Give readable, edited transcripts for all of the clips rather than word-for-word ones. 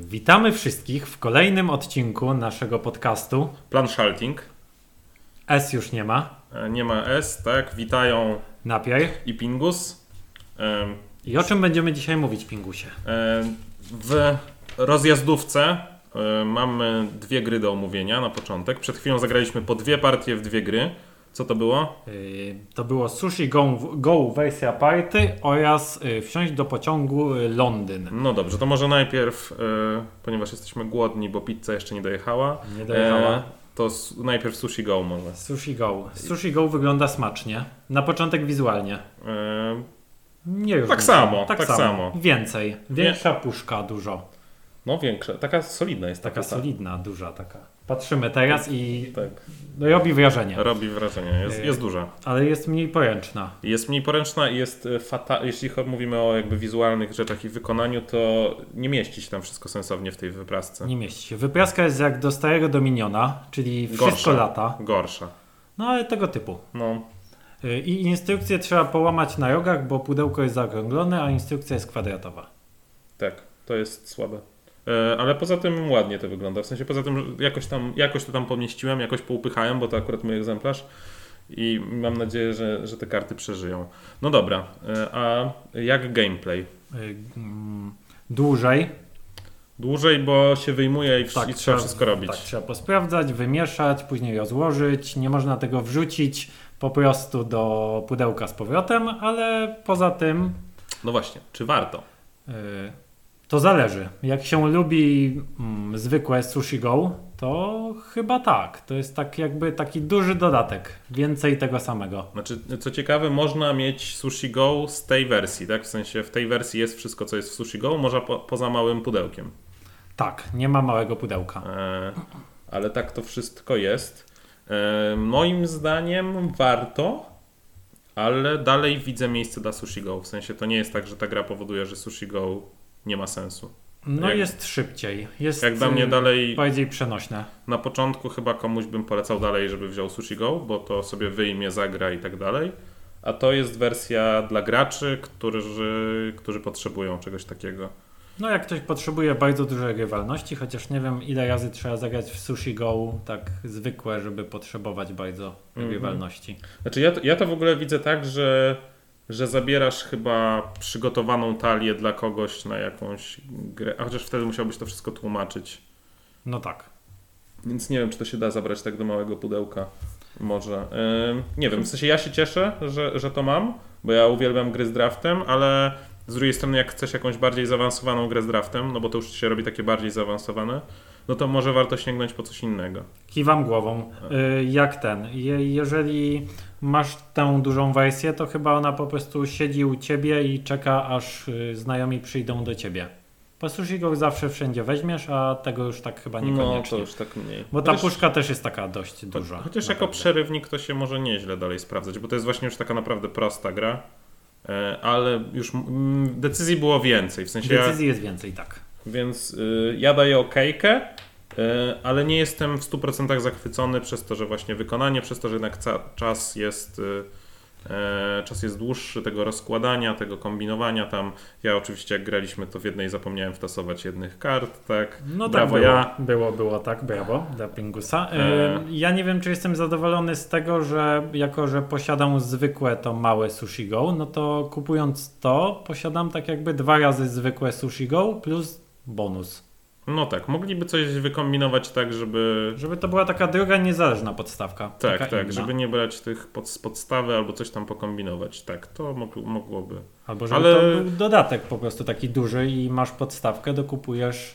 Witamy wszystkich w kolejnym odcinku naszego podcastu Plan Schalting. S już nie ma. Nie ma S, tak. Witają Napier i Pingus. I o czym będziemy dzisiaj mówić, Pingusie? W rozjazdówce mamy dwie gry do omówienia na początek. Przed chwilą zagraliśmy po dwie partie w dwie gry. Co to było? To było Sushi Go Party oraz Wsiąść do pociągu Londyn. No dobrze, to może najpierw, ponieważ jesteśmy głodni, bo pizza jeszcze nie dojechała. To najpierw Sushi Go może. Sushi Go wygląda smacznie. Na początek wizualnie. Tak samo. Więcej. Większa puszka, dużo. No większa, taka solidna jest. Taka solidna, duża. Patrzymy teraz i tak. Robi wrażenie, jest duża. Ale jest mniej poręczna. Jeśli mówimy o jakby wizualnych rzeczach i wykonaniu, to nie mieści się tam wszystko sensownie w tej wyprasce. Nie mieści się. Wypraska jest jak do starego Dominiona, czyli wszystko lata. Gorsza. No ale tego typu. No. I instrukcję trzeba połamać na rogach, bo pudełko jest zaokrąglone, a instrukcja jest kwadratowa. Tak, to jest słabe. Ale poza tym ładnie to wygląda, w sensie poza tym jakoś to tam pomieściłem, jakoś poupychałem, bo to akurat mój egzemplarz i mam nadzieję, że te karty przeżyją. No dobra, a jak gameplay? Dłużej, bo się wyjmuje i trzeba wszystko robić. Tak, trzeba posprawdzać, wymieszać, później rozłożyć, nie można tego wrzucić po prostu do pudełka z powrotem, ale poza tym... No właśnie, czy warto? To zależy. Jak się lubi zwykłe Sushi Go, to chyba tak. To jest tak jakby taki duży dodatek. Więcej tego samego. Znaczy, co ciekawe, można mieć Sushi Go z tej wersji, tak? W sensie w tej wersji jest wszystko, co jest w Sushi Go, może poza małym pudełkiem. Tak, nie ma małego pudełka. Ale tak to wszystko jest. Moim zdaniem warto... Ale dalej widzę miejsce dla Sushi Go. W sensie to nie jest tak, że ta gra powoduje, że Sushi Go nie ma sensu. No jak, jest szybciej. Jest jak dla mnie dalej bardziej przenośne. Na początku chyba komuś bym polecał dalej, żeby wziął Sushi Go, bo to sobie wyjmie, zagra i tak dalej. A to jest wersja dla graczy, którzy potrzebują czegoś takiego. No jak ktoś potrzebuje bardzo dużej grywalności, chociaż nie wiem ile razy trzeba zagrać w Sushi Go tak zwykłe, żeby potrzebować bardzo grywalności. Znaczy ja to w ogóle widzę tak, że zabierasz chyba przygotowaną talię dla kogoś na jakąś grę, a chociaż wtedy musiałbyś to wszystko tłumaczyć. No tak. Więc nie wiem, czy to się da zabrać tak do małego pudełka. Może. Nie wiem, w sensie ja się cieszę, że to mam, bo ja uwielbiam gry z draftem, ale... Z drugiej strony, jak chcesz jakąś bardziej zaawansowaną grę z draftem, no bo to już się robi takie bardziej zaawansowane, no to może warto sięgnąć po coś innego. Kiwam głową. Jak ten. Jeżeli masz tę dużą wersję, to chyba ona po prostu siedzi u ciebie i czeka, aż znajomi przyjdą do ciebie. Po Sushi Go zawsze wszędzie weźmiesz, a tego już tak chyba niekoniecznie. No to już tak mniej. Bo ta puszka też jest taka dość duża. Chociaż naprawdę. Jako przerywnik to się może nieźle dalej sprawdzać, bo to jest właśnie już taka naprawdę prosta gra. Ale już decyzji było więcej. W sensie decyzji jest więcej, tak. Więc ja daję okejkę, ale nie jestem w 100% zachwycony przez to, że właśnie wykonanie, przez to, że jednak czas jest dłuższy, tego rozkładania, tego kombinowania tam. Ja oczywiście jak graliśmy, to w jednej zapomniałem wtasować jednych kart, tak? No brawo, tak było tak, brawo dla Pingusa. Ja nie wiem, czy jestem zadowolony z tego, że jako, że posiadam zwykłe to małe Sushi Go, no to kupując to posiadam tak jakby dwa razy zwykłe Sushi Go plus bonus. No tak, mogliby coś wykombinować tak, żeby to była taka druga, niezależna podstawka. Tak, żeby nie brać tych podstawy albo coś tam pokombinować. Tak, to mogłoby. Albo żeby to był dodatek po prostu taki duży i masz podstawkę, dokupujesz,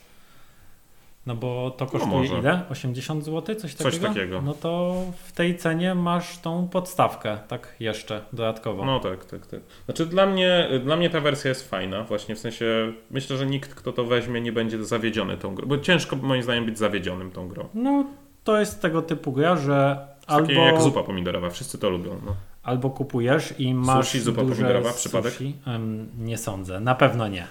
no bo to kosztuje ile? 80 zł? Coś takiego? No to w tej cenie masz tą podstawkę, tak jeszcze dodatkowo. No tak. Znaczy dla mnie ta wersja jest fajna, właśnie w sensie myślę, że nikt, kto to weźmie, nie będzie zawiedziony tą grą, bo ciężko moim zdaniem być zawiedzionym tą grą. No to jest tego typu gra, że albo... Takie jak zupa pomidorowa, wszyscy to lubią. No. Albo kupujesz i masz sushi, zupa pomidorowa, przypadek? Nie sądzę, na pewno nie.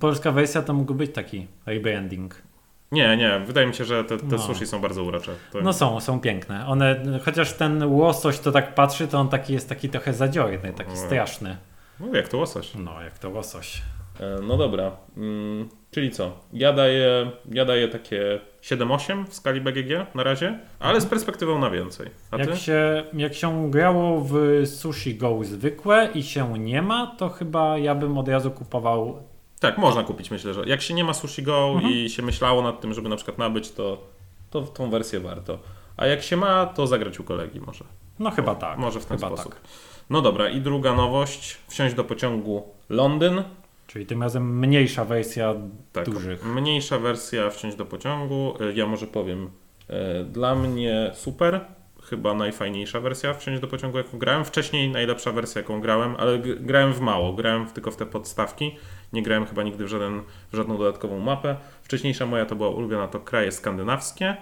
Polska wersja to mógł być taki rebranding. Nie. Wydaje mi się, że te sushi są bardzo urocze. No są piękne. One, chociaż ten łosoś to tak patrzy, to on taki jest taki trochę zadziorny, taki straszny. No jak to łosoś. No dobra. Czyli co? Ja daję takie 7-8 w skali BGG na razie, ale z perspektywą na więcej. A ty? Jak się grało w Sushi Go zwykłe i się nie ma, to chyba ja bym od razu kupował. Tak, można kupić, myślę, że jak się nie ma Sushi Go i się myślało nad tym, żeby na przykład nabyć, to tą wersję warto. A jak się ma, to zagrać u kolegi może. No chyba tak. Może w ten sposób. Tak. No dobra, i druga nowość. Wsiąść do pociągu Londyn. Czyli tym razem mniejsza wersja dużych. Mniejsza wersja Wsiąść do pociągu. Ja może powiem, dla mnie super. Chyba najfajniejsza wersja Wsiąść do pociągu, jaką grałem. Wcześniej najlepsza wersja, jaką grałem, ale grałem w mało. Grałem tylko w te podstawki. Nie grałem chyba nigdy w żadną dodatkową mapę. Wcześniejsza moja to była ulubiona, to kraje skandynawskie.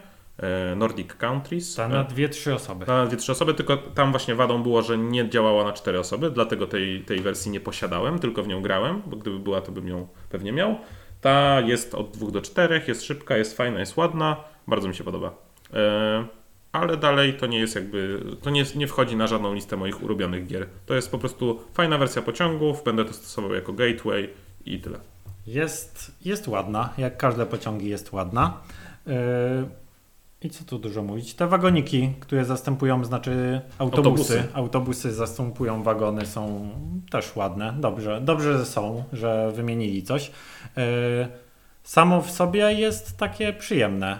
Nordic Countries. Ta na 2-3 osoby. Ta na 2-3 osoby, tylko tam właśnie wadą było, że nie działała na 4 osoby, dlatego tej wersji nie posiadałem, tylko w nią grałem, bo gdyby była, to bym ją pewnie miał. Ta jest od 2 do 4, jest szybka, jest fajna, jest ładna, bardzo mi się podoba. Ale dalej to nie jest jakby, to nie wchodzi na żadną listę moich ulubionych gier. To jest po prostu fajna wersja pociągów, będę to stosował jako gateway i tyle. Jest ładna, jak każde pociągi jest ładna. I co tu dużo mówić? Te wagoniki, które zastępują, znaczy autobusy zastępują wagony, są też ładne. Dobrze, że są, że wymienili coś. Samo w sobie jest takie przyjemne.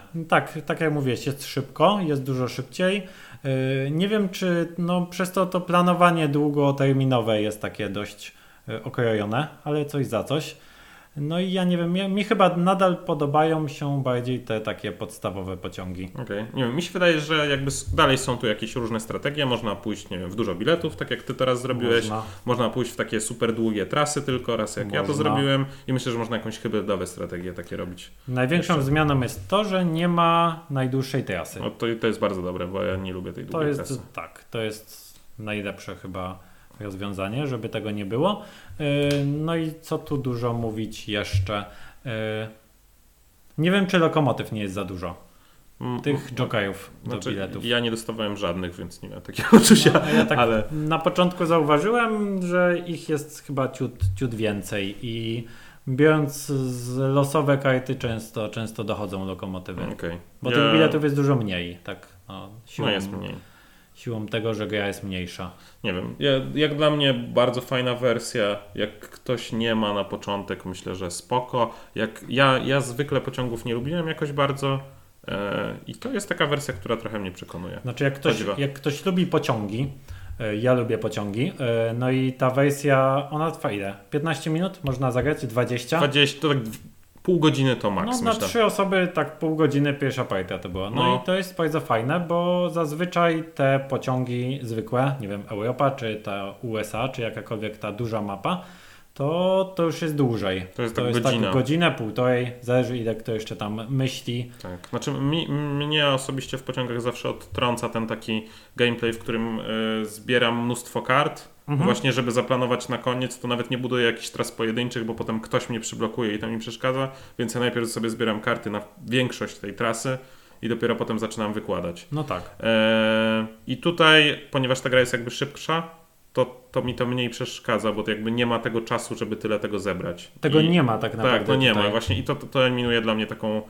Tak jak mówiłeś, jest szybko, jest dużo szybciej. Nie wiem, czy przez to planowanie długoterminowe jest takie dość okrojone, ale coś za coś. No i ja nie wiem, mi chyba nadal podobają się bardziej te takie podstawowe pociągi. Okej. Nie wiem, mi się wydaje, że jakby dalej są tu jakieś różne strategie, można pójść, nie wiem, w dużo biletów, tak jak ty teraz zrobiłeś, można pójść w takie super długie trasy tylko raz, jak ja to zrobiłem, i myślę, że można jakąś hybrydowe strategie takie robić. Największą zmianą jest to, że nie ma najdłuższej trasy. No to jest bardzo dobre, bo ja nie lubię tej długiej trasy. Tak, to jest najlepsze chyba rozwiązanie, żeby tego nie było. No i co tu dużo mówić jeszcze? Nie wiem, czy lokomotyw nie jest za dużo. Tych jokerów do biletów. Ja nie dostawałem żadnych, więc nie miałem takiego uczucia. Ja tak ale na początku zauważyłem, że ich jest chyba ciut więcej i biorąc z losowe karty często dochodzą lokomotywy. Okay. Bo tych biletów jest dużo mniej. Tak, jest mniej. Siłą tego, że gra jest mniejsza. Nie wiem, jak dla mnie bardzo fajna wersja, jak ktoś nie ma na początek, myślę, że spoko. Ja zwykle pociągów nie lubiłem jakoś bardzo i to jest taka wersja, która trochę mnie przekonuje. Znaczy jak ktoś lubi pociągi, ja lubię pociągi, no i ta wersja, ona trwa ile? 15 minut? Można zagrać? 20? 20, to tak pół godziny to maks. No na 3 osoby tak pół godziny pierwsza partia to była. No i to jest bardzo fajne, bo zazwyczaj te pociągi zwykłe, nie wiem, Europa czy ta USA, czy jakakolwiek ta duża mapa, to już jest dłużej. To jest tak godzinę, półtorej, zależy ile kto jeszcze tam myśli. Tak. Znaczy mnie osobiście w pociągach zawsze odtrąca ten taki gameplay, w którym zbieram mnóstwo kart. Właśnie, żeby zaplanować na koniec, to nawet nie buduję jakichś tras pojedynczych, bo potem ktoś mnie przyblokuje i to mi przeszkadza, więc ja najpierw sobie zbieram karty na większość tej trasy i dopiero potem zaczynam wykładać. No tak. I tutaj, ponieważ ta gra jest jakby szybsza, to mi to mniej przeszkadza, bo to jakby nie ma tego czasu, żeby tyle tego zebrać. Nie ma tak naprawdę. Tak, to nie ma właśnie i to eliminuje dla mnie taką.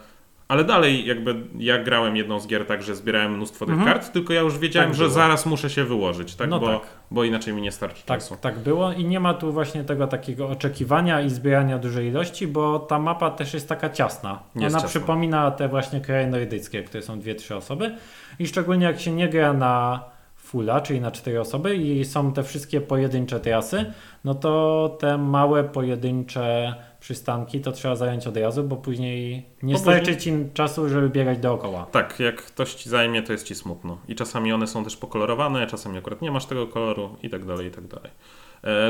Ale dalej jakby ja grałem jedną z gier tak, że zbierałem mnóstwo tych kart, tylko ja już wiedziałem, tak że było. Zaraz muszę się wyłożyć, tak? Bo inaczej mi nie starczy czasu. Tak było i nie ma tu właśnie tego takiego oczekiwania i zbierania dużej ilości, bo ta mapa też jest taka ciasna. Ona przypomina te właśnie kraje nordyckie, które są 2-3 osoby i szczególnie jak się nie gra na fulla, czyli na 4 osoby i są te wszystkie pojedyncze trasy, no to te małe pojedyncze przystanki to trzeba zająć od razu, bo później nie starczy ci czasu, żeby biegać dookoła. Tak, jak ktoś ci zajmie, to jest ci smutno. I czasami one są też pokolorowane, czasami akurat nie masz tego koloru i tak dalej, i tak dalej.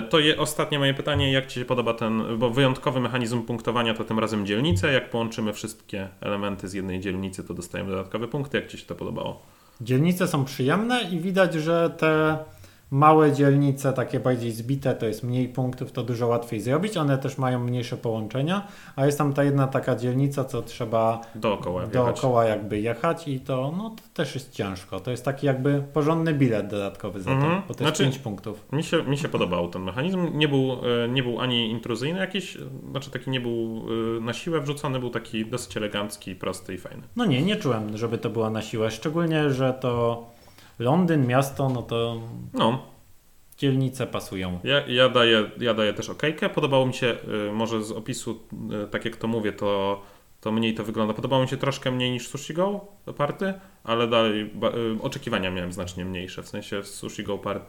To ostatnie moje pytanie, jak ci się podoba ten, bo wyjątkowy mechanizm punktowania to tym razem dzielnice, jak połączymy wszystkie elementy z jednej dzielnicy, to dostajemy dodatkowe punkty. Jak ci się to podobało? Dzielnice są przyjemne i widać, że te małe dzielnice, takie bardziej zbite, to jest mniej punktów, to dużo łatwiej zrobić. One też mają mniejsze połączenia, a jest tam ta jedna taka dzielnica, co trzeba dookoła jakby jechać i to, no, to też jest ciężko. To jest taki jakby porządny bilet dodatkowy za to, bo to jest 5 punktów. Mi się podobał ten mechanizm. Nie był ani intruzyjny jakiś, znaczy taki nie był na siłę wrzucony, był taki dosyć elegancki, prosty i fajny. No nie czułem, żeby to była na siłę, szczególnie, że to Londyn, miasto, no to dzielnice pasują. Ja daję też okejkę. Podobało mi się, może z opisu, tak jak to mówię, to mniej to wygląda. Podobało mi się troszkę mniej niż Sushi Go Party, ale dalej oczekiwania miałem znacznie mniejsze. W sensie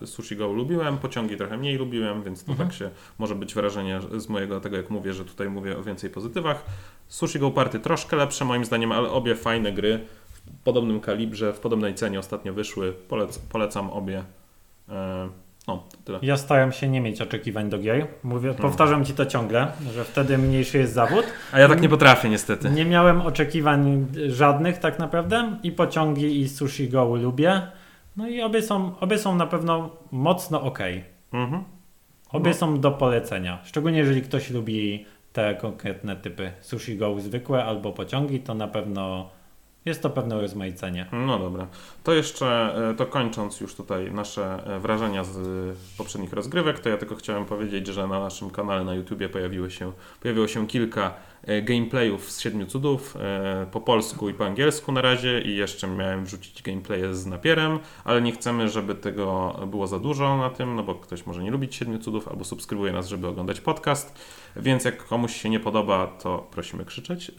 Sushi Go lubiłem, pociągi trochę mniej lubiłem, więc to tak się może być wrażenie z mojego tego, jak mówię, że tutaj mówię o więcej pozytywach. Sushi Go Party troszkę lepsze moim zdaniem, ale obie fajne gry. W podobnym kalibrze, w podobnej cenie ostatnio wyszły. Polecam obie. To tyle. Ja staram się nie mieć oczekiwań do gier. Powtarzam Ci to ciągle, że wtedy mniejszy jest zawód. A ja tak nie potrafię niestety. Nie miałem oczekiwań żadnych tak naprawdę. I pociągi, i Sushi Go lubię. No i obie są na pewno mocno okej. Obie są do polecenia. Szczególnie jeżeli ktoś lubi te konkretne typy Sushi Go zwykłe albo pociągi, to na pewno jest to pewne rozmaicenie. No dobra. To jeszcze, to kończąc już tutaj nasze wrażenia z poprzednich rozgrywek, to ja tylko chciałem powiedzieć, że na naszym kanale na YouTubie pojawiło się kilka gameplayów z Siedmiu Cudów, po polsku i po angielsku na razie, i jeszcze miałem wrzucić gameplaye z Napierem, ale nie chcemy, żeby tego było za dużo na tym, no bo ktoś może nie lubić Siedmiu Cudów albo subskrybuje nas, żeby oglądać podcast, więc jak komuś się nie podoba, to prosimy krzyczeć,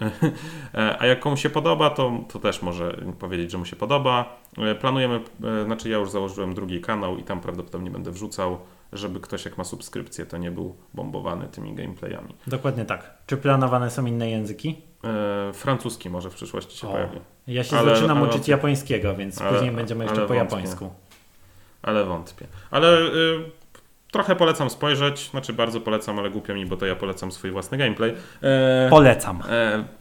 a jak komuś się podoba, to też może powiedzieć, że mu się podoba. Planujemy, znaczy ja już założyłem drugi kanał i tam prawdopodobnie będę wrzucał, żeby ktoś, jak ma subskrypcję, to nie był bombowany tymi gameplayami. Dokładnie tak. Czy planowane są inne języki? Francuski może w przyszłości się pojawi. Ja się zaczynam uczyć japońskiego, więc później będziemy jeszcze po japońsku. Ale wątpię. Ale trochę polecam spojrzeć, znaczy bardzo polecam, ale głupio mi, bo to ja polecam swój własny gameplay. Polecam.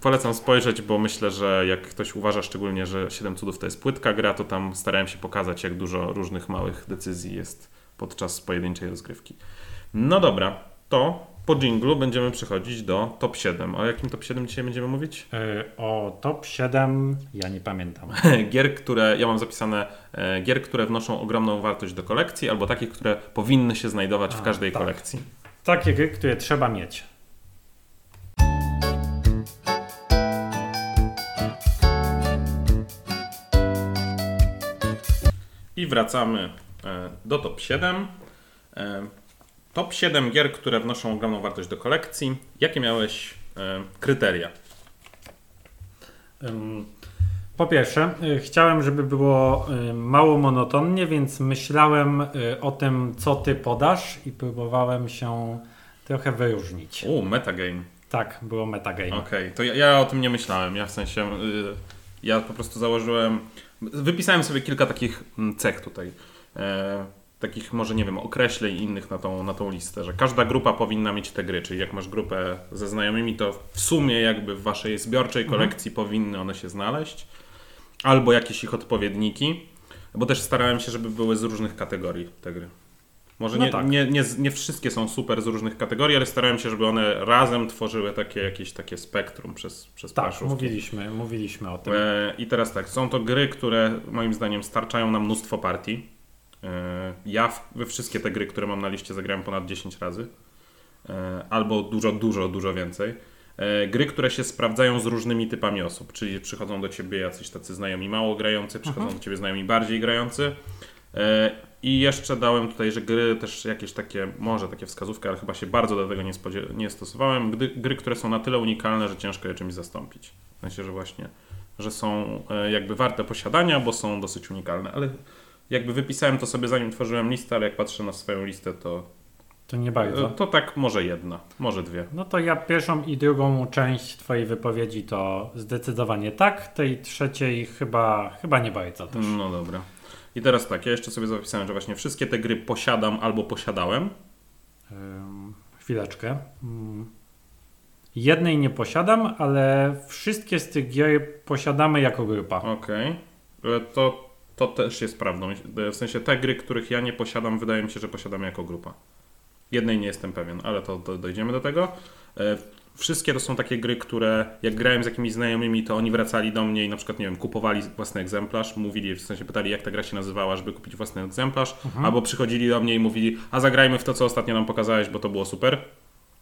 Polecam spojrzeć, bo myślę, że jak ktoś uważa szczególnie, że Siedem Cudów to jest płytka gra, to tam starałem się pokazać, jak dużo różnych małych decyzji jest podczas pojedynczej rozgrywki. No dobra, to po dżinglu będziemy przechodzić do top 7. O jakim top 7 dzisiaj będziemy mówić? O top 7 ja nie pamiętam. Gier, które ja mam zapisane, gier, które wnoszą ogromną wartość do kolekcji, albo takich, które powinny się znajdować w każdej kolekcji. Takie gry, które trzeba mieć. I wracamy do top 7. Top 7 gier, które wnoszą ogromną wartość do kolekcji. Jakie miałeś kryteria? Po pierwsze, chciałem, żeby było mało monotonnie, więc myślałem o tym, co ty podasz, i próbowałem się trochę wyróżnić. Metagame. Tak, było metagame. Okej, to ja o tym nie myślałem. Ja w sensie, ja po prostu wypisałem sobie kilka takich cech tutaj. Takich może, nie wiem, określeń innych na tą listę, że każda grupa powinna mieć te gry, czyli jak masz grupę ze znajomymi, to w sumie jakby w waszej zbiorczej kolekcji powinny one się znaleźć, albo jakieś ich odpowiedniki, bo też starałem się, żeby były z różnych kategorii te gry. Może nie wszystkie są super z różnych kategorii, ale starałem się, żeby one razem tworzyły jakieś takie spektrum przez planszówki. Mówiliśmy o tym. I teraz tak, są to gry, które moim zdaniem starczają na mnóstwo partii. Ja we wszystkie te gry, które mam na liście, zagrałem ponad 10 razy, albo dużo więcej. Gry, które się sprawdzają z różnymi typami osób, czyli przychodzą do ciebie jacyś tacy znajomi mało grający, przychodzą do ciebie znajomi bardziej grający. I jeszcze dałem tutaj, że gry też jakieś takie, może takie wskazówki, ale chyba się bardzo do tego nie stosowałem. Gry, które są na tyle unikalne, że ciężko je czymś zastąpić. W sensie, że właśnie, że są jakby warte posiadania, bo są dosyć unikalne, ale jakby wypisałem to sobie, zanim tworzyłem listę, ale jak patrzę na swoją listę, to nie bardzo. To tak może jedna, może dwie. No to ja pierwszą i drugą część twojej wypowiedzi to zdecydowanie tak, tej trzeciej chyba nie bardzo też. No dobra. I teraz tak, ja jeszcze sobie zapisałem, że właśnie wszystkie te gry posiadam albo posiadałem. Chwileczkę. Jednej nie posiadam, ale wszystkie z tych gier posiadamy jako grupa. Okej. To To też jest prawdą. W sensie te gry, których ja nie posiadam, wydaje mi się, że posiadam jako grupa. Jednej nie jestem pewien, ale to dojdziemy do tego. Wszystkie to są takie gry, które jak grałem z jakimiś znajomymi, to oni wracali do mnie i na przykład, nie wiem, kupowali własny egzemplarz, mówili, w sensie pytali, jak ta gra się nazywała, żeby kupić własny egzemplarz, albo przychodzili do mnie i mówili, a zagrajmy w to, co ostatnio nam pokazałeś, bo to było super.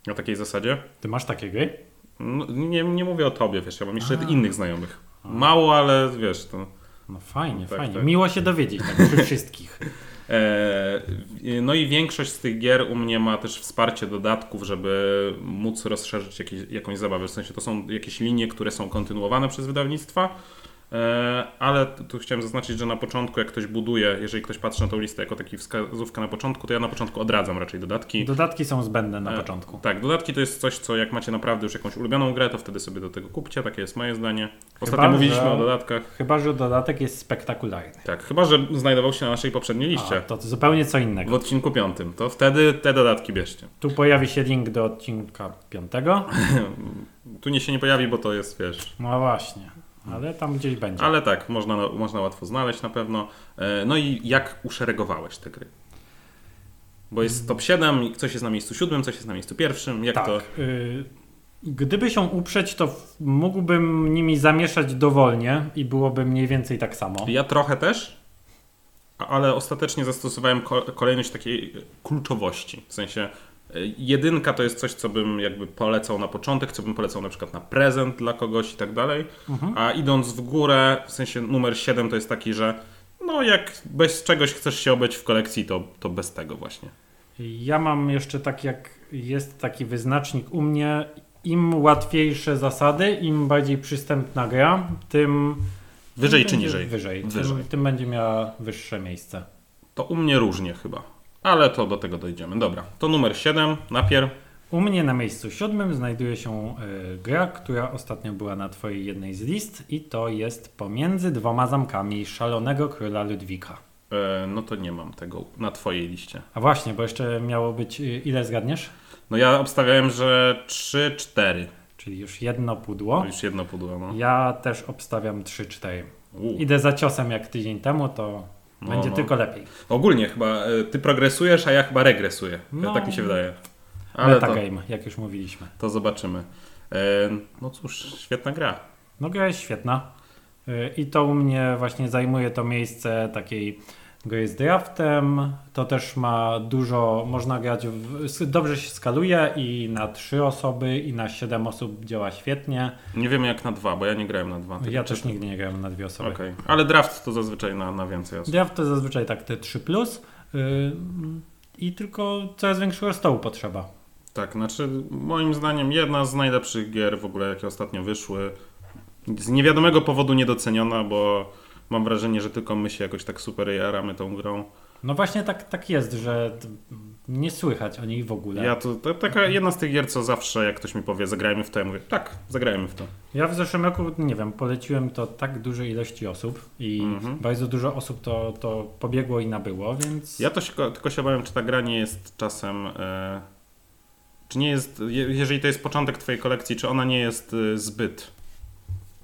Na takiej zasadzie. Ty masz takie gry? No, nie mówię o tobie, wiesz, ja mam jeszcze innych znajomych. Mało, ale wiesz, to... No fajnie, tak, fajnie. Tak. Miło się dowiedzieć tak przy wszystkich. No i większość z tych gier u mnie ma też wsparcie dodatków, żeby móc rozszerzyć jakąś zabawę. W sensie to są jakieś linie, które są kontynuowane przez wydawnictwa, ale tu chciałem zaznaczyć, że na początku jak ktoś buduje, jeżeli ktoś patrzy na tą listę jako taki wskazówka na początku, to ja na początku odradzam raczej dodatki. Dodatki są zbędne na początku. Tak, dodatki to jest coś, co jak macie naprawdę już jakąś ulubioną grę, to wtedy sobie do tego kupcie, takie jest moje zdanie. Ostatnio mówiliśmy o dodatkach. Chyba, że dodatek jest spektakularny. Tak, chyba, że znajdował się na naszej poprzedniej liście. A, to zupełnie co innego. W odcinku 5, to wtedy te dodatki bierzcie. Tu pojawi się link do odcinka 5. Tu się nie pojawi, bo to jest, wiesz... No właśnie. Ale tam gdzieś będzie. Ale tak, można łatwo znaleźć na pewno. No i jak uszeregowałeś te gry? Bo jest top 7, coś jest na miejscu 7, coś jest na miejscu 1. Jak tak, to? Gdyby się uprzeć, to mógłbym nimi zamieszać dowolnie i byłoby mniej więcej tak samo. Ja trochę też, ale ostatecznie zastosowałem kolejność takiej kluczowości. W sensie 1 to jest coś, co bym jakby polecał na początek, co bym polecał na przykład na prezent dla kogoś i tak dalej, a idąc w górę, w sensie numer 7 to jest taki, że no jak bez czegoś chcesz się obyć w kolekcji, to bez tego właśnie. Ja mam jeszcze tak, jak jest taki wyznacznik u mnie, im łatwiejsze zasady, im bardziej przystępna gra, tym wyżej czy niżej? Wyżej. Tym będzie miała wyższe miejsce. To u mnie różnie chyba. Ale to do tego dojdziemy. Dobra, to numer 7, Napier. U mnie na miejscu 7 znajduje się gra, która ostatnio była na twojej jednej z list i to jest Pomiędzy dwoma zamkami Szalonego Króla Ludwika. No to nie mam tego na twojej liście. A właśnie, bo jeszcze miało być, ile zgadniesz? No ja obstawiałem, że 3-4. Czyli już jedno pudło. No. Ja też obstawiam 3-4. Idę za ciosem jak tydzień temu, to... Będzie tylko lepiej. Ogólnie chyba ty progresujesz, a ja chyba regresuję. No, tak mi się wydaje. Ale metagame, jak już mówiliśmy. To zobaczymy. No cóż, świetna gra. No gra jest świetna. I to u mnie właśnie zajmuje to miejsce takiej gry z draftem. To też ma dużo, można grać, dobrze się skaluje i na 3 osoby i na 7 osób działa świetnie. Nie wiem jak na 2, bo ja nie grałem na 2. Ja też nigdy nie grałem na 2 osoby. Okay. Ale draft to zazwyczaj na więcej osób. Draft to zazwyczaj tak te 3+, i tylko coraz większego stołu potrzeba. Tak, znaczy moim zdaniem jedna z najlepszych gier w ogóle jakie ostatnio wyszły. Z niewiadomego powodu niedoceniona, bo mam wrażenie, że tylko my się jakoś tak super jaramy tą grą. No właśnie tak jest, że nie słychać o niej w ogóle. Ja to taka jedna z tych gier, co zawsze jak ktoś mi powie, zagrajmy w to, ja mówię, tak, zagrajmy w to. Ja w zeszłym roku, nie wiem, poleciłem to tak dużej ilości osób i bardzo dużo osób to pobiegło i nabyło, więc... Ja to tylko się obawiam, czy ta gra nie jest czasem... Czy nie jest, jeżeli to jest początek twojej kolekcji, czy ona nie jest zbyt...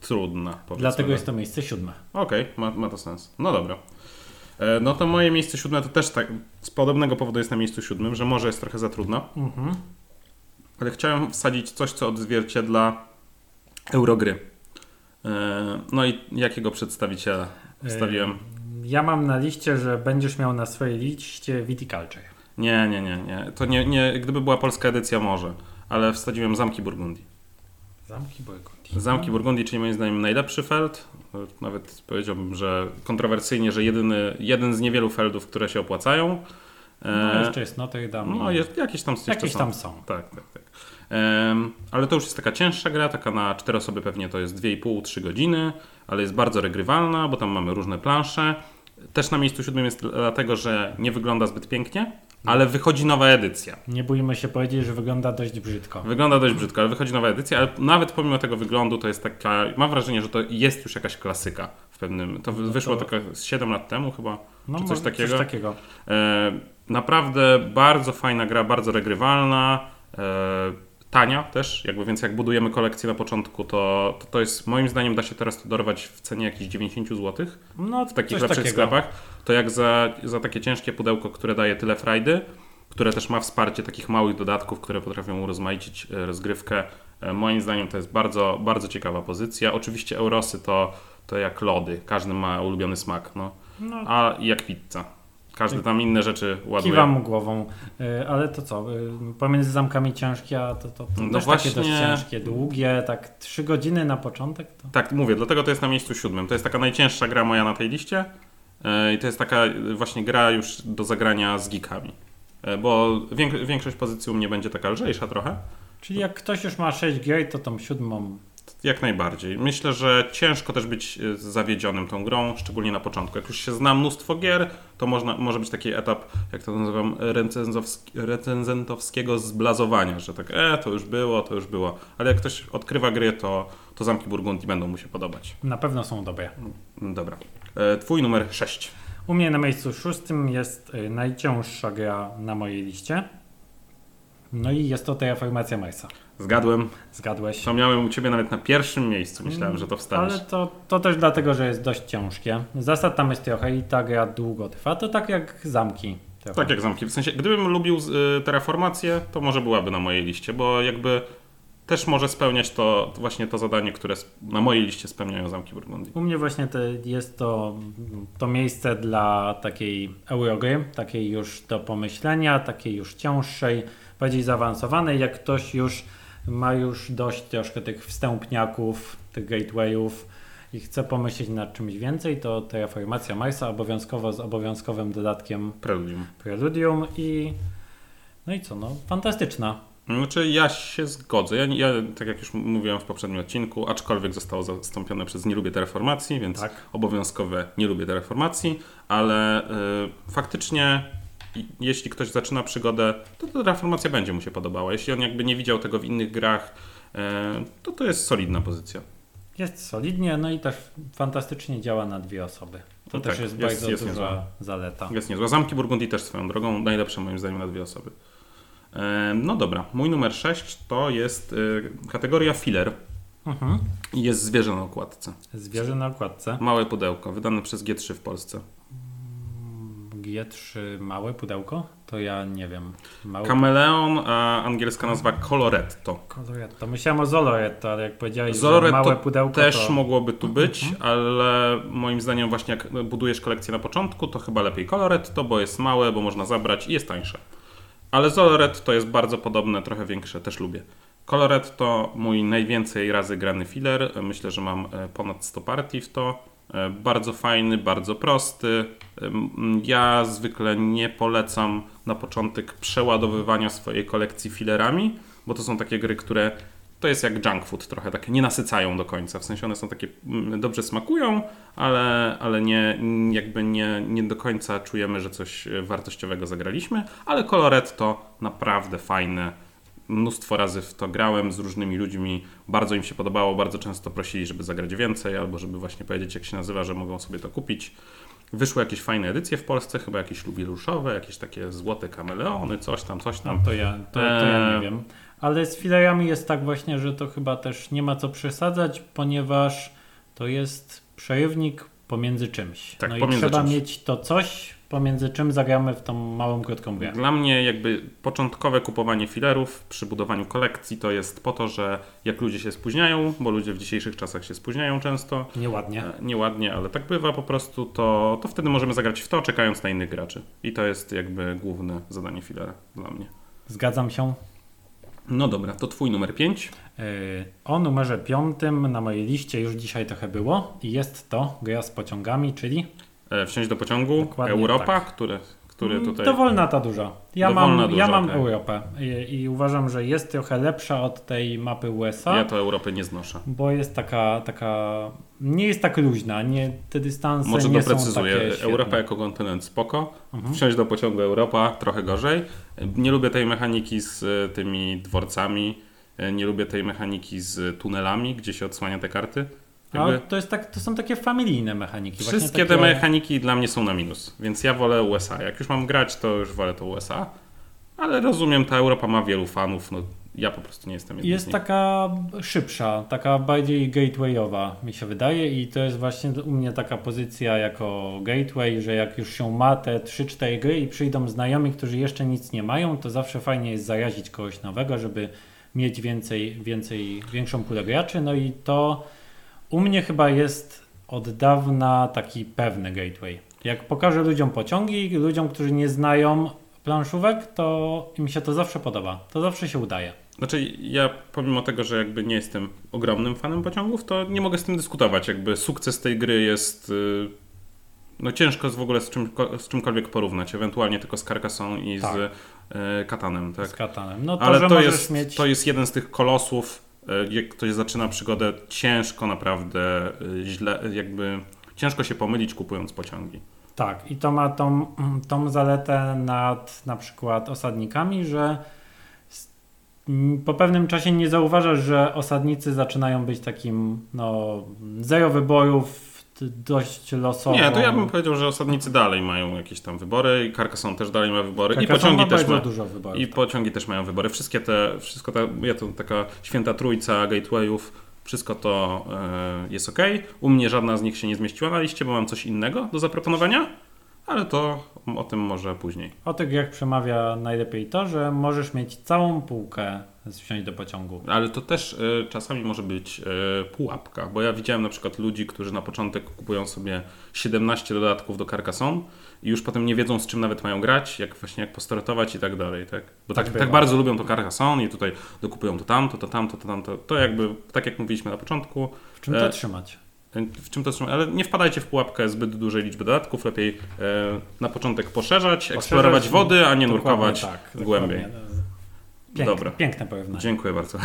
trudna. Dlatego jest to miejsce 7. Okej, ma to sens. No dobra. No to moje miejsce 7 to też tak, z podobnego powodu jest na miejscu 7, że może jest trochę za trudna. Ale chciałem wsadzić coś, co odzwierciedla Eurogry. No i jakiego przedstawiciela wstawiłem? Ja mam na liście, że będziesz miał na swojej liście Viticulture. Nie. To nie, gdyby była polska edycja może, ale wsadziłem Zamki Burgundii. Zamki Burgundii, czyli moim zdaniem najlepszy feld. Nawet powiedziałbym, że kontrowersyjnie, że jeden z niewielu feldów, które się opłacają. No jeszcze jest Notre Dame. No jakieś tam jeszcze są. Tak. Ale to już jest taka cięższa gra, taka na 4 osoby pewnie to jest 2,5-3 godziny, ale jest bardzo regrywalna, bo tam mamy różne plansze. Też na miejscu 7 jest dlatego, że nie wygląda zbyt pięknie. Ale wychodzi nowa edycja. Nie bójmy się powiedzieć, że wygląda dość brzydko. Ale wychodzi nowa edycja, ale nawet pomimo tego wyglądu to jest taka, mam wrażenie, że to jest już jakaś klasyka w pewnym, to wyszło tylko 7 lat temu chyba, no, czy coś takiego. Naprawdę bardzo fajna gra, bardzo regrywalna, tania też, jakby, więc jak budujemy kolekcję na początku, to jest, moim zdaniem da się teraz to dorwać w cenie jakichś 90 zł, no w takich lepszych sklepach, to jak za takie ciężkie pudełko, które daje tyle frajdy, które też ma wsparcie takich małych dodatków, które potrafią urozmaicić rozgrywkę, moim zdaniem to jest bardzo, bardzo ciekawa pozycja. Oczywiście eurosy to jak lody, każdy ma ulubiony smak, no. A jak pizza. Każdy tam inne rzeczy ładuje. Kiwam głową, ale to co? Pomiędzy zamkami ciężkie, a to no też właśnie... takie dość ciężkie, długie, tak 3 godziny na początek. To... Tak, mówię, dlatego to jest na miejscu 7. To jest taka najcięższa gra moja na tej liście i to jest taka właśnie gra już do zagrania z geekami, bo większość pozycji u mnie będzie taka lżejsza trochę. Czyli jak ktoś już ma 6 gier, to tą 7... Jak najbardziej. Myślę, że ciężko też być zawiedzionym tą grą, szczególnie na początku. Jak już się zna mnóstwo gier, to może być taki etap, jak to nazywam, recenzentowskiego zblazowania, że tak, to już było. Ale jak ktoś odkrywa gry, to Zamki Burgundii będą mu się podobać. Na pewno są dobre. Dobra. Twój numer 6. U mnie na miejscu 6 jest najcięższa gra na mojej liście. No i jest to Terraformacja Marsa. Zgadłem. Zgadłeś. To miałem u ciebie nawet na pierwszym miejscu. Myślałem, że to wstaniesz. Ale to też dlatego, że jest dość ciężkie. Zasad tam jest trochę i ta gra długo trwa. To tak jak zamki. Trochę. Tak jak zamki. W sensie, gdybym lubił Terraformację, to może byłaby na mojej liście, bo jakby też może spełniać to właśnie to zadanie, które na mojej liście spełniają Zamki Burgundii. U mnie właśnie jest to miejsce dla takiej eurogry, takiej już do pomyślenia, takiej już cięższej, bardziej zaawansowanej, jak ktoś już ma już dość troszkę tych wstępniaków, tych gatewayów i chce pomyśleć nad czymś więcej, to Terraformacja Marsa obowiązkowo z obowiązkowym dodatkiem Preludium i no i co, fantastyczna. Znaczy ja się zgodzę, ja tak jak już mówiłem w poprzednim odcinku, aczkolwiek zostało zastąpione przez nie lubię Terraformacji, więc tak. Obowiązkowe nie lubię Terraformacji, ale faktycznie jeśli ktoś zaczyna przygodę, to Terraformacja będzie mu się podobała. Jeśli on jakby nie widział tego w innych grach, to jest solidna pozycja. Jest solidnie, no i też fantastycznie działa na dwie osoby. To też tak, jest bardzo jest duża niezła zaleta. Jest niezła. Zamki Burgundii też swoją drogą najlepsze moim zdaniem na dwie osoby. No dobra, mój numer 6 to jest kategoria filler. Mhm. Jest zwierzę na okładce. Zwierzę na okładce. Małe pudełko, wydane przez G3 w Polsce. G3 małe pudełko? To ja nie wiem. Małe Kameleon, a angielska nazwa Coloretto. Coloretto. Myślałem o Zoloret, ale jak powiedziałeś, Zoloret, że małe pudełko też mogłoby tu być, ale moim zdaniem właśnie jak budujesz kolekcję na początku, to chyba lepiej Coloretto, bo jest małe, bo można zabrać i jest tańsze. Ale Zoloret to jest bardzo podobne, trochę większe, też lubię. Coloretto to mój najwięcej razy grany filler. Myślę, że mam ponad 100 partii w to. Bardzo fajny, bardzo prosty. Ja zwykle nie polecam na początek przeładowywania swojej kolekcji fillerami, bo to są takie gry, które to jest jak junk food trochę, takie nie nasycają do końca. W sensie one są takie, dobrze smakują, ale nie, jakby nie do końca czujemy, że coś wartościowego zagraliśmy, ale Coloretto naprawdę fajne. Mnóstwo razy w to grałem z różnymi ludźmi, bardzo im się podobało, bardzo często prosili, żeby zagrać więcej albo żeby właśnie powiedzieć jak się nazywa, że mogą sobie to kupić. Wyszły jakieś fajne edycje w Polsce, chyba jakieś lubiluszowe, jakieś takie złote kameleony, coś tam. To ja nie wiem, ale z filerami jest tak właśnie, że to chyba też nie ma co przesadzać, ponieważ to jest przerywnik pomiędzy czymś. Tak, no i trzeba mieć to coś, pomiędzy czym zagramy w tą małą, krótką grę. Dla mnie jakby początkowe kupowanie fillerów przy budowaniu kolekcji to jest po to, że jak ludzie się spóźniają, bo ludzie w dzisiejszych czasach się spóźniają często. Nieładnie, ale tak bywa po prostu, to wtedy możemy zagrać w to, czekając na innych graczy. I to jest jakby główne zadanie fillera dla mnie. Zgadzam się. No dobra, to twój numer 5. O numerze 5 na mojej liście już dzisiaj trochę było i jest to gra z pociągami, czyli... Wsiąść do pociągu Europa, tak. który tutaj... Dowolna ta duża. Ja mam Europę i uważam, że jest trochę lepsza od tej mapy USA. Ja to Europy nie znoszę. Bo jest taka nie jest tak luźna, te dystanse może nie są takie świetne. Może doprecyzuję. Europa jako kontynent spoko, Wsiąść do pociągu Europa trochę gorzej. Nie lubię tej mechaniki z tymi dworcami, nie lubię tej mechaniki z tunelami, gdzie się odsłania te karty. To są takie familijne mechaniki. Wszystkie te mechaniki dla mnie są na minus, więc ja wolę USA. Jak już mam grać, to już wolę to USA, ale rozumiem, ta Europa ma wielu fanów, Ja po prostu nie jestem jednym z nich. Jest taka szybsza, taka bardziej gatewayowa, mi się wydaje, i to jest właśnie u mnie taka pozycja jako gateway, że jak już się ma te 3-4 gry i przyjdą znajomi, którzy jeszcze nic nie mają, to zawsze fajnie jest zarazić kogoś nowego, żeby mieć większą pulę graczy. No i to u mnie chyba jest od dawna taki pewny gateway. Jak pokażę ludziom pociągi, ludziom, którzy nie znają planszówek, to im się to zawsze podoba. To zawsze się udaje. Znaczy ja pomimo tego, że jakby nie jestem ogromnym fanem pociągów, to nie mogę z tym dyskutować. Jakby sukces tej gry jest... No ciężko w ogóle z czymkolwiek porównać. Ewentualnie tylko z Carcassonne i tak. Z Catanem. Tak? Z Catanem. No to, ale to jest jeden z tych kolosów, jak ktoś zaczyna przygodę, ciężko naprawdę źle, jakby... Ciężko się pomylić, kupując pociągi. Tak, i to ma tą zaletę nad na przykład osadnikami, że po pewnym czasie nie zauważasz, że osadnicy zaczynają być takim zero wyborów, dość losowo. Nie, to ja bym powiedział, że osadnicy dalej mają jakieś tam wybory i Carcassonne też dalej ma wybory. Carcassonne i pociągi ma też mają dużo wyborów. I pociągi też mają wybory. To taka święta trójca gatewayów. Wszystko to jest ok. U mnie żadna z nich się nie zmieściła na liście, bo mam coś innego do zaproponowania, ale to o tym może później. O tych jak przemawia najlepiej to, że możesz mieć całą półkę Wsiąść do pociągu. Ale to też czasami może być pułapka, bo ja widziałem na przykład ludzi, którzy na początek kupują sobie 17 dodatków do Carcassonne i już potem nie wiedzą, z czym nawet mają grać, jak postartować i tak dalej. Tak? Bo tak bardzo lubią to Carcassonne i tutaj dokupują to tamto. To jakby, tak jak mówiliśmy na początku. W czym to trzymać? Ale nie wpadajcie w pułapkę zbyt dużej liczby dodatków. Lepiej na początek poszerzać, eksplorować wody, a nie nurkować głębiej. Dobra. Piękne porównanie. Dziękuję bardzo.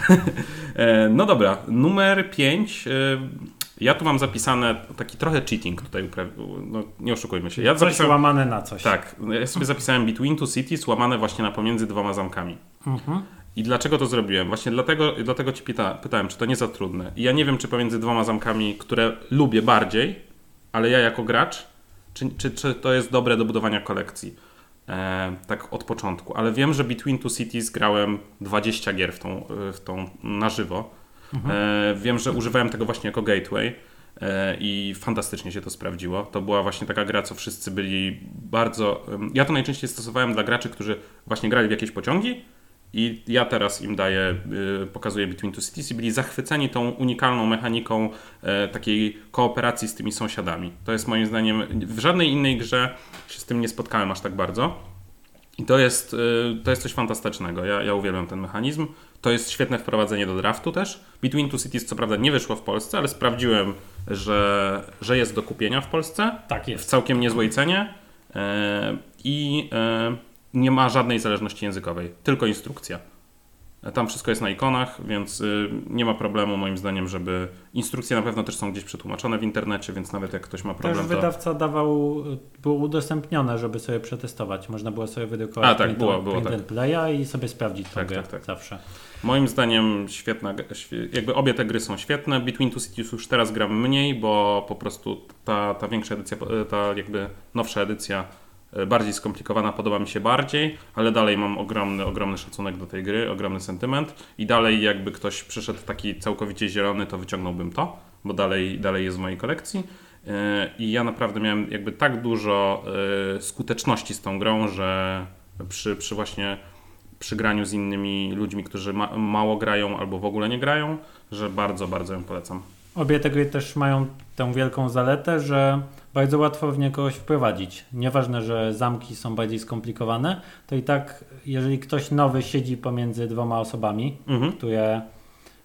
No dobra, numer 5. Ja tu mam zapisane taki trochę cheating tutaj, nie oszukujmy się. Ja coś łamane na coś. Tak, ja sobie zapisałem Between Two Cities łamane właśnie na Pomiędzy dwoma zamkami. Mhm. I dlaczego to zrobiłem? Właśnie dlatego Cię pytałem, czy to nie za trudne. I ja nie wiem, czy Pomiędzy dwoma zamkami, które lubię bardziej, ale ja jako gracz, czy to jest dobre do budowania kolekcji. Tak od początku, ale wiem, że Between Two Cities grałem 20 gier w tą na żywo. Mhm. Wiem, że używałem tego właśnie jako gateway i fantastycznie się to sprawdziło. To była właśnie taka gra, co wszyscy byli bardzo... Ja to najczęściej stosowałem dla graczy, którzy właśnie grali w jakieś pociągi i ja teraz im pokazuję Between Two Cities i byli zachwyceni tą unikalną mechaniką takiej kooperacji z tymi sąsiadami. To jest moim zdaniem, w żadnej innej grze się z tym nie spotkałem aż tak bardzo i to jest coś fantastycznego. Ja uwielbiam ten mechanizm. To jest świetne wprowadzenie do draftu też. Between Two Cities co prawda nie wyszło w Polsce, ale sprawdziłem, że jest do kupienia w Polsce. Tak jest. W całkiem niezłej cenie i... Nie ma żadnej zależności językowej, tylko instrukcja. Tam wszystko jest na ikonach, więc nie ma problemu moim zdaniem, żeby... Instrukcje na pewno też są gdzieś przetłumaczone w internecie, więc nawet jak ktoś ma problem... Też wydawca było udostępnione, żeby sobie przetestować. Można było sobie wydrukować Playa i sobie sprawdzić tę grę zawsze. Moim zdaniem świetna... Jakby obie te gry są świetne. Between Two Cities już teraz gram mniej, bo po prostu ta większa edycja, ta jakby nowsza edycja bardziej skomplikowana, podoba mi się bardziej, ale dalej mam ogromny szacunek do tej gry, ogromny sentyment i dalej jakby ktoś przyszedł taki całkowicie zielony, to wyciągnąłbym to, bo dalej jest w mojej kolekcji i ja naprawdę miałem jakby tak dużo skuteczności z tą grą, że przy graniu z innymi ludźmi, którzy mało grają albo w ogóle nie grają, że bardzo, bardzo ją polecam. Obie te gry też mają tę wielką zaletę, że bardzo łatwo w nie kogoś wprowadzić. Nieważne, że zamki są bardziej skomplikowane, to i tak, jeżeli ktoś nowy siedzi pomiędzy dwoma osobami,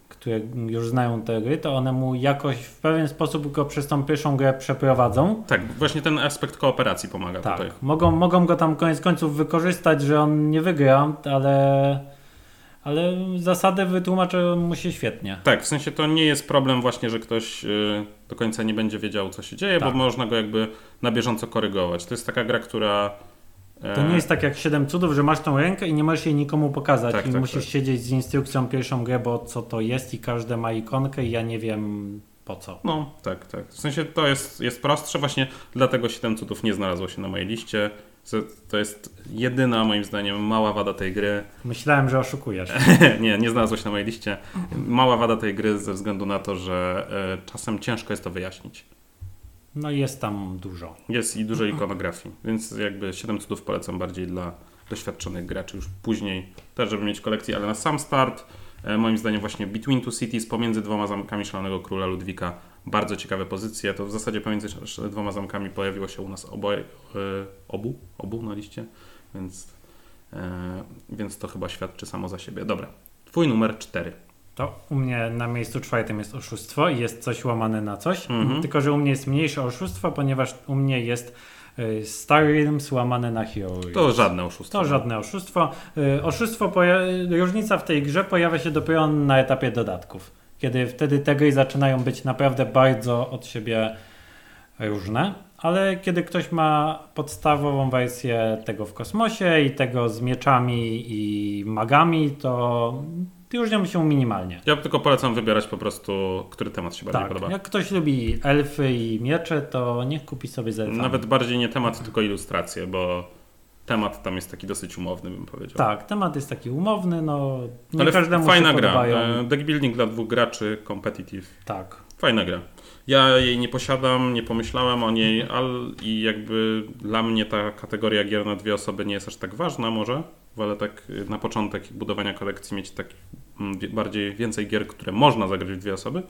które już znają te gry, to one mu jakoś w pewien sposób go przez tą pierwszą grę przeprowadzą. Tak, właśnie ten aspekt kooperacji pomaga tutaj. Mogą go tam koniec końców wykorzystać, że on nie wygra, ale zasady wytłumaczą mu się świetnie. Tak, w sensie to nie jest problem właśnie, że ktoś do końca nie będzie wiedział, co się dzieje, bo można go jakby na bieżąco korygować. To jest taka gra, która... To nie jest tak jak 7 cudów, że masz tą rękę i nie możesz jej nikomu pokazać musisz siedzieć z instrukcją pierwszą grę, bo co to jest i każde ma ikonkę i ja nie wiem po co. No, tak. W sensie to jest prostsze, właśnie dlatego 7 cudów nie znalazło się na mojej liście. To jest jedyna, moim zdaniem, mała wada tej gry. Myślałem, że oszukujesz. Nie znalazłeś na mojej liście. Mała wada tej gry ze względu na to, że czasem ciężko jest to wyjaśnić. No jest tam dużo. Jest i dużo ikonografii, więc jakby 7 cudów polecam bardziej dla doświadczonych graczy już później, też żeby mieć kolekcję, ale na sam start moim zdaniem właśnie Between Two Cities, Pomiędzy dwoma zamkami Szalonego Króla Ludwika, bardzo ciekawe pozycje. To w zasadzie Pomiędzy dwoma zamkami pojawiło się u nas obu na liście, więc to chyba świadczy samo za siebie. Dobra, twój numer 4. To u mnie na miejscu czwartym jest oszustwo i jest coś łamane na coś, tylko że u mnie jest mniejsze oszustwo, ponieważ u mnie jest Star Realms łamane na Heroes. To żadne oszustwo. Różnica w tej grze pojawia się dopiero na etapie dodatków, kiedy wtedy te gry zaczynają być naprawdę bardzo od siebie różne, ale kiedy ktoś ma podstawową wersję tego w kosmosie i tego z mieczami i magami, to różnią się minimalnie. Ja tylko polecam wybierać po prostu, który temat się bardziej podoba. Jak ktoś lubi elfy i miecze, to niech kupi sobie z elfami. Nawet bardziej nie temat, tylko ilustracje, bo temat tam jest taki dosyć umowny, bym powiedział. Tak, temat jest taki umowny, no nie ale każdemu fajna się podobają. Gra. Deckbuilding dla 2 graczy, competitive. Tak. Fajna gra. Ja jej nie posiadam, nie pomyślałem o niej, i jakby dla mnie ta kategoria gier na 2 osoby nie jest aż tak ważna może, ale tak na początek budowania kolekcji mieć tak bardziej więcej gier, które można zagrać w 2 osoby,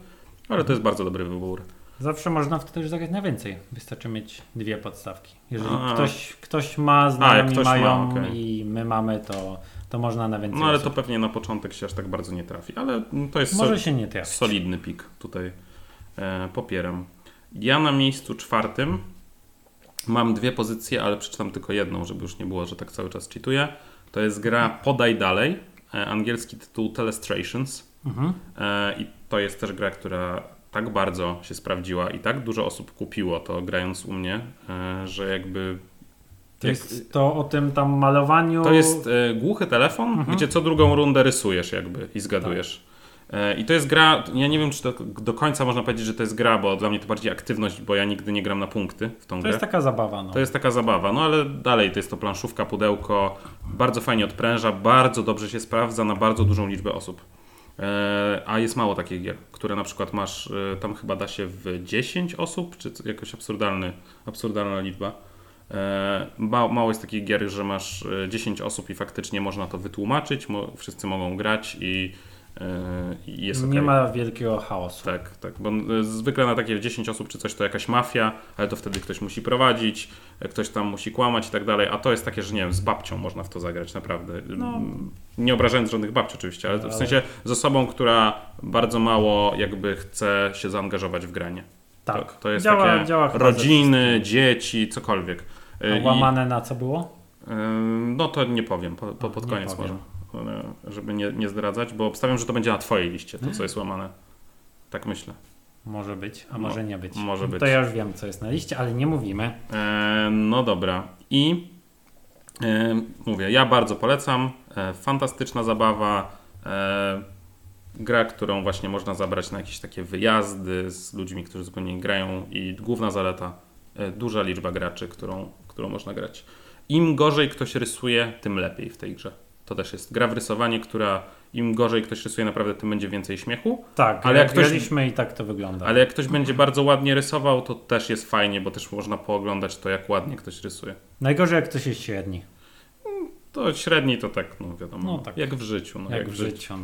ale to jest bardzo dobry wybór. Zawsze można wtedy już zagrać na więcej. Wystarczy mieć 2 podstawki. Jeżeli ktoś ma, znajomi mają i my mamy, to można na więcej. No ale osób. To pewnie na początek się aż tak bardzo nie trafi, ale to jest może się nie trafić. Solidny pik tutaj. Popieram. Ja na miejscu czwartym mam 2 pozycje, ale przeczytam tylko jedną, żeby już nie było, że tak cały czas cheatuję. To jest gra Podaj Dalej, angielski tytuł Telestrations. I to jest też gra, która tak bardzo się sprawdziła i tak dużo osób kupiło to grając u mnie, że jakby... Jest to o tym tam malowaniu... To jest głuchy telefon, gdzie co drugą rundę rysujesz jakby i zgadujesz. Tak. I to jest gra, ja nie wiem, czy to do końca można powiedzieć, że to jest gra, bo dla mnie to bardziej aktywność, bo ja nigdy nie gram na punkty w tą grę. To jest taka zabawa. No. To jest taka zabawa, no ale dalej to jest to planszówka, pudełko, bardzo fajnie odpręża, bardzo dobrze się sprawdza na bardzo dużą liczbę osób. A jest mało takich gier, które na przykład masz, tam chyba da się w 10 osób, czy jakoś absurdalna liczba. Mało jest takich gier, że masz 10 osób i faktycznie można to wytłumaczyć, wszyscy mogą grać i jest nie ma wielkiego chaosu. Tak, bo zwykle na takie 10 osób czy coś to jakaś mafia, ale to wtedy ktoś musi prowadzić, ktoś tam musi kłamać i tak dalej, a to jest takie, że nie wiem, z babcią można w to zagrać naprawdę. No. Nie obrażając żadnych babci oczywiście, ale to w sensie z osobą, która bardzo mało jakby chce się zaangażować w granie. Tak. To jest działa rodziny, dzieci, cokolwiek. A łamane na co było? No to nie powiem, pod koniec powiem. Może. Żeby nie zdradzać, bo obstawiam, że to będzie na twojej liście, to co jest łamane. Tak myślę. Może być, a może nie być. Może być. To ja już wiem, co jest na liście, ale nie mówimy. No dobra. I mówię, ja bardzo polecam. Fantastyczna zabawa. Gra, którą właśnie można zabrać na jakieś takie wyjazdy z ludźmi, którzy zupełnie nie grają i główna zaleta, duża liczba graczy, którą można grać. Im gorzej ktoś rysuje, tym lepiej w tej grze. To też jest gra w rysowanie, która im gorzej ktoś rysuje, naprawdę tym będzie więcej śmiechu. Tak, ale jak graliśmy i tak to wygląda. Ale jak ktoś będzie bardzo ładnie rysował, to też jest fajnie, bo też można pooglądać to, jak ładnie ktoś rysuje. Najgorzej jak ktoś jest średni. To średni to tak, no wiadomo, no tak. Jak w życiu. No, jak w życiu.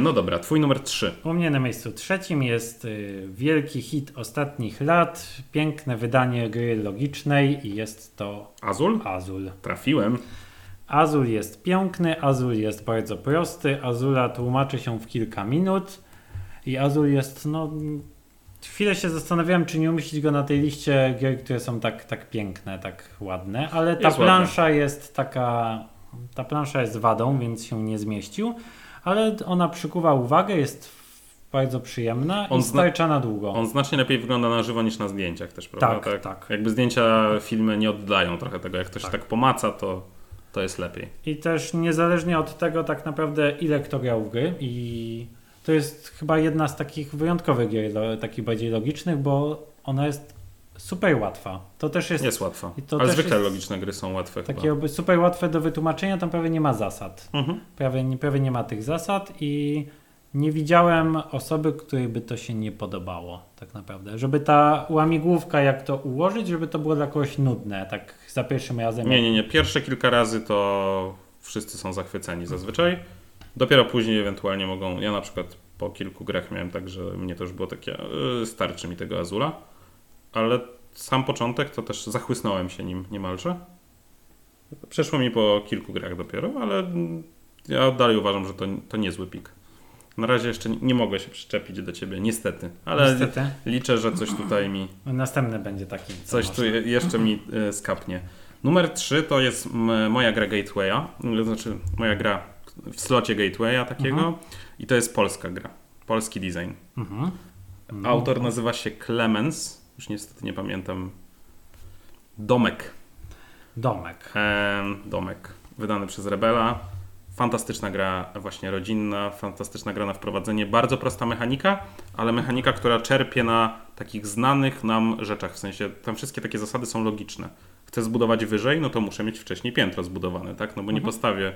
No dobra, twój numer 3. U mnie na miejscu trzecim jest wielki hit ostatnich lat, piękne wydanie gry logicznej i jest to... Azul. Trafiłem. Azul jest piękny, Azul jest bardzo prosty, Azula tłumaczy się w kilka minut i Azul jest, no... Chwilę się zastanawiałem, czy nie umieścić go na tej liście gier, które są tak piękne, tak ładne, ale ta plansza jest taka... Ta plansza jest wadą, więc się nie zmieścił, ale ona przykuwa uwagę, jest bardzo przyjemna i starcza na długo. On znacznie lepiej wygląda na żywo niż na zdjęciach też, prawda? Tak. Jakby zdjęcia, filmy nie oddają trochę tego, jak ktoś tak pomaca, to jest lepiej. I też niezależnie od tego tak naprawdę ile kto grał w gry i to jest chyba jedna z takich wyjątkowych gier, takich bardziej logicznych, bo ona jest super łatwa. To też jest łatwa. To ale zwykle logiczne gry są łatwe. Takie super łatwe do wytłumaczenia, tam prawie nie ma zasad. Mhm. Prawie nie ma tych zasad i nie widziałem osoby, której by to się nie podobało tak naprawdę. Żeby ta łamigłówka, jak to ułożyć, żeby to było dla kogoś nudne, tak za pierwszym razem. Nie. Pierwsze kilka razy to wszyscy są zachwyceni zazwyczaj. Dopiero później ewentualnie mogą, ja na przykład po kilku grach miałem tak, że mnie to już było takie, starczy mi tego Azula, ale sam początek to też zachłysnąłem się nim niemalże. Przeszło mi po kilku grach dopiero, ale ja dalej uważam, że to niezły pik. Na razie jeszcze nie mogę się przyczepić do ciebie, niestety, ale liczę, że coś tutaj mi... Następny będzie taki. Coś może. Tu jeszcze mi skapnie. Numer 3 to jest moja gra Gatewaya, znaczy moja gra w slocie Gatewaya takiego i to jest polska gra, polski design. Autor nazywa się Clemens, już niestety nie pamiętam, Domek, wydany przez Rebela. Fantastyczna gra właśnie rodzinna, fantastyczna gra na wprowadzenie, bardzo prosta mechanika, ale mechanika, która czerpie na takich znanych nam rzeczach, w sensie tam wszystkie takie zasady są logiczne. Chcę zbudować wyżej, no to muszę mieć wcześniej piętro zbudowane, tak? No bo nie postawię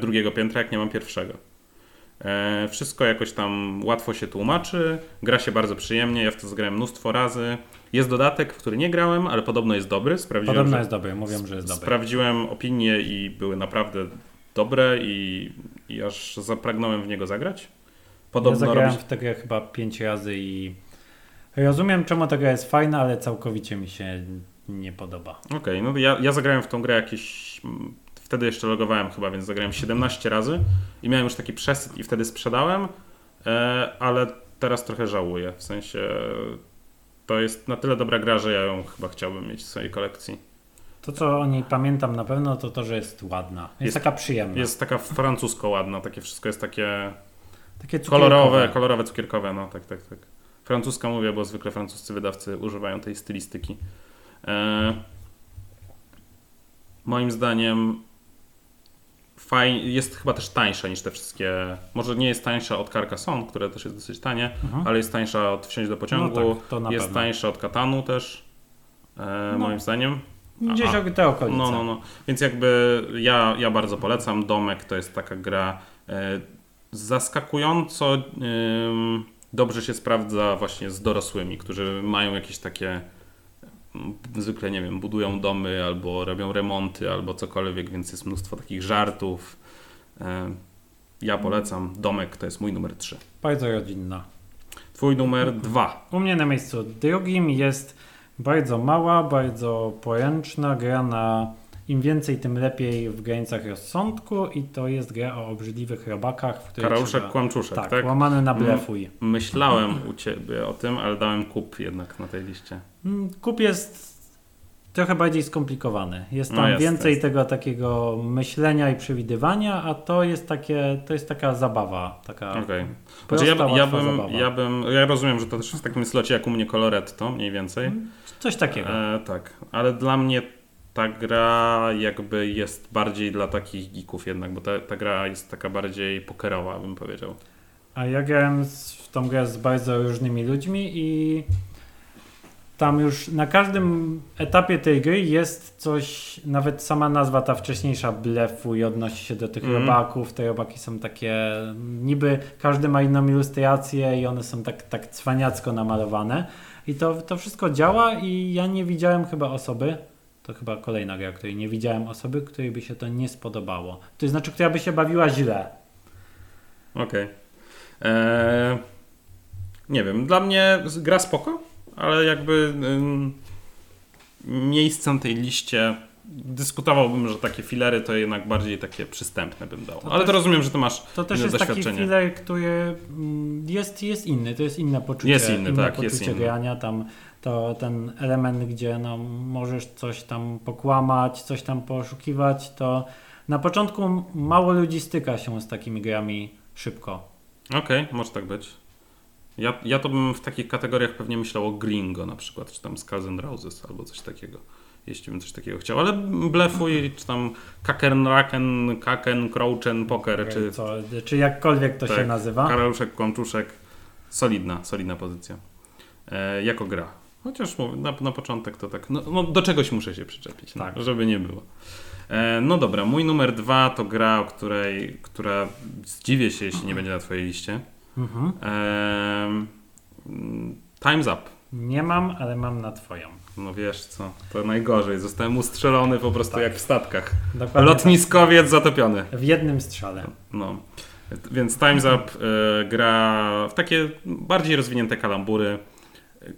drugiego piętra, jak nie mam pierwszego. Wszystko jakoś tam łatwo się tłumaczy, gra się bardzo przyjemnie, ja w to zgrałem mnóstwo razy. Jest dodatek, w który nie grałem, ale podobno jest dobry. Mówią, że jest dobry. Sprawdziłem opinie i były naprawdę dobre i aż zapragnąłem w niego zagrać. Podobno ja zagrałem w tę grę chyba 5 razy i rozumiem, czemu ta gra jest fajna, ale całkowicie mi się nie podoba. Okej, no ja zagrałem w tą grę jakieś... Wtedy jeszcze logowałem chyba, więc zagrałem 17 razy i miałem już taki przesyt i wtedy sprzedałem, ale teraz trochę żałuję. W sensie to jest na tyle dobra gra, że ja ją chyba chciałbym mieć w swojej kolekcji. To, co o niej pamiętam na pewno, to to, że jest ładna. Jest taka przyjemna. Jest taka francusko ładna. Takie wszystko jest takie kolorowe, cukierkowe. No tak. Francuska mówię, bo zwykle francuscy wydawcy używają tej stylistyki. Moim zdaniem jest chyba też tańsza niż te wszystkie. Może nie jest tańsza od Carcassonne, które też jest dosyć tanie, ale jest tańsza od Wsiąść do pociągu. No tak, to na pewno. Tańsza od Catanu też, moim zdaniem. Gdzieś te okolice. No. Więc jakby ja bardzo polecam. Domek to jest taka gra zaskakująco dobrze się sprawdza właśnie z dorosłymi, którzy mają jakieś takie zwykle, nie wiem, budują domy albo robią remonty albo cokolwiek, więc jest mnóstwo takich żartów. Ja polecam. Domek to jest mój numer 3. Bardzo rodzinna. Twój numer 2. U mnie na miejscu drugim jest bardzo mała, bardzo poręczna gra na im więcej, tym lepiej w granicach rozsądku i to jest gra o obrzydliwych robakach. Karaluszek, Kłamczuszek, tak? Łamany na Blefuj. Myślałem u ciebie o tym, ale dałem Kup jednak na tej liście. Kup jest trochę bardziej skomplikowany. Jest tam więcej tego takiego myślenia i przewidywania, a to jest taka zabawa. Taka prosta, łatwa zabawa. Ja rozumiem, że to też w takim slocie jak u mnie Coloretto mniej więcej. Coś takiego. Tak, ale dla mnie ta gra jakby jest bardziej dla takich geeków jednak, bo ta gra jest taka bardziej pokerowa, bym powiedział. A ja grałem w tą grę z bardzo różnymi ludźmi i tam już na każdym etapie tej gry jest coś, nawet sama nazwa ta wcześniejsza Blefuj odnosi się do tych robaków. Te robaki są takie, niby każdy ma inną ilustrację i one są tak cwaniacko namalowane. I to wszystko działa i ja nie widziałem chyba osoby, to chyba kolejna gra, której nie widziałem osoby, której by się to nie spodobało. To znaczy, która by się bawiła źle. Okej. Nie wiem, dla mnie gra spoko, ale jakby miejsce na tej liście dyskutowałbym, że takie filery to jednak bardziej takie przystępne bym dał. Ale to rozumiem, że ty masz doświadczenie. To też jest taki filer, który jest inny, to jest inne poczucie. Jest inny, poczucie grania. Tam to ten element, gdzie no, możesz coś tam pokłamać, coś tam poszukiwać, to na początku mało ludzi styka się z takimi grami szybko. Okej, może tak być. Ja to bym w takich kategoriach pewnie myślał o Gringo na przykład, czy tam Skulls and Roses albo coś takiego. Jeśli bym coś takiego chciał, ale Blefuj, czy tam Kaken, Crouchen, Poker, czy jakkolwiek to się nazywa. Karaluszek, Kłamczuszek, solidna pozycja. Jako gra. Chociaż na początek to tak, no do czegoś muszę się przyczepić, tak, no, żeby nie było. No dobra, mój numer 2 to gra, o której, która zdziwię się, jeśli nie będzie na twojej liście. Mhm. Time's Up. Nie mam, ale mam na twoją. No wiesz co, to najgorzej. Zostałem ustrzelony po prostu tak, jak w statkach. Dokładnie. Lotniskowiec tak, zatopiony. W jednym strzale. No. Więc Time's Up gra w takie bardziej rozwinięte kalambury.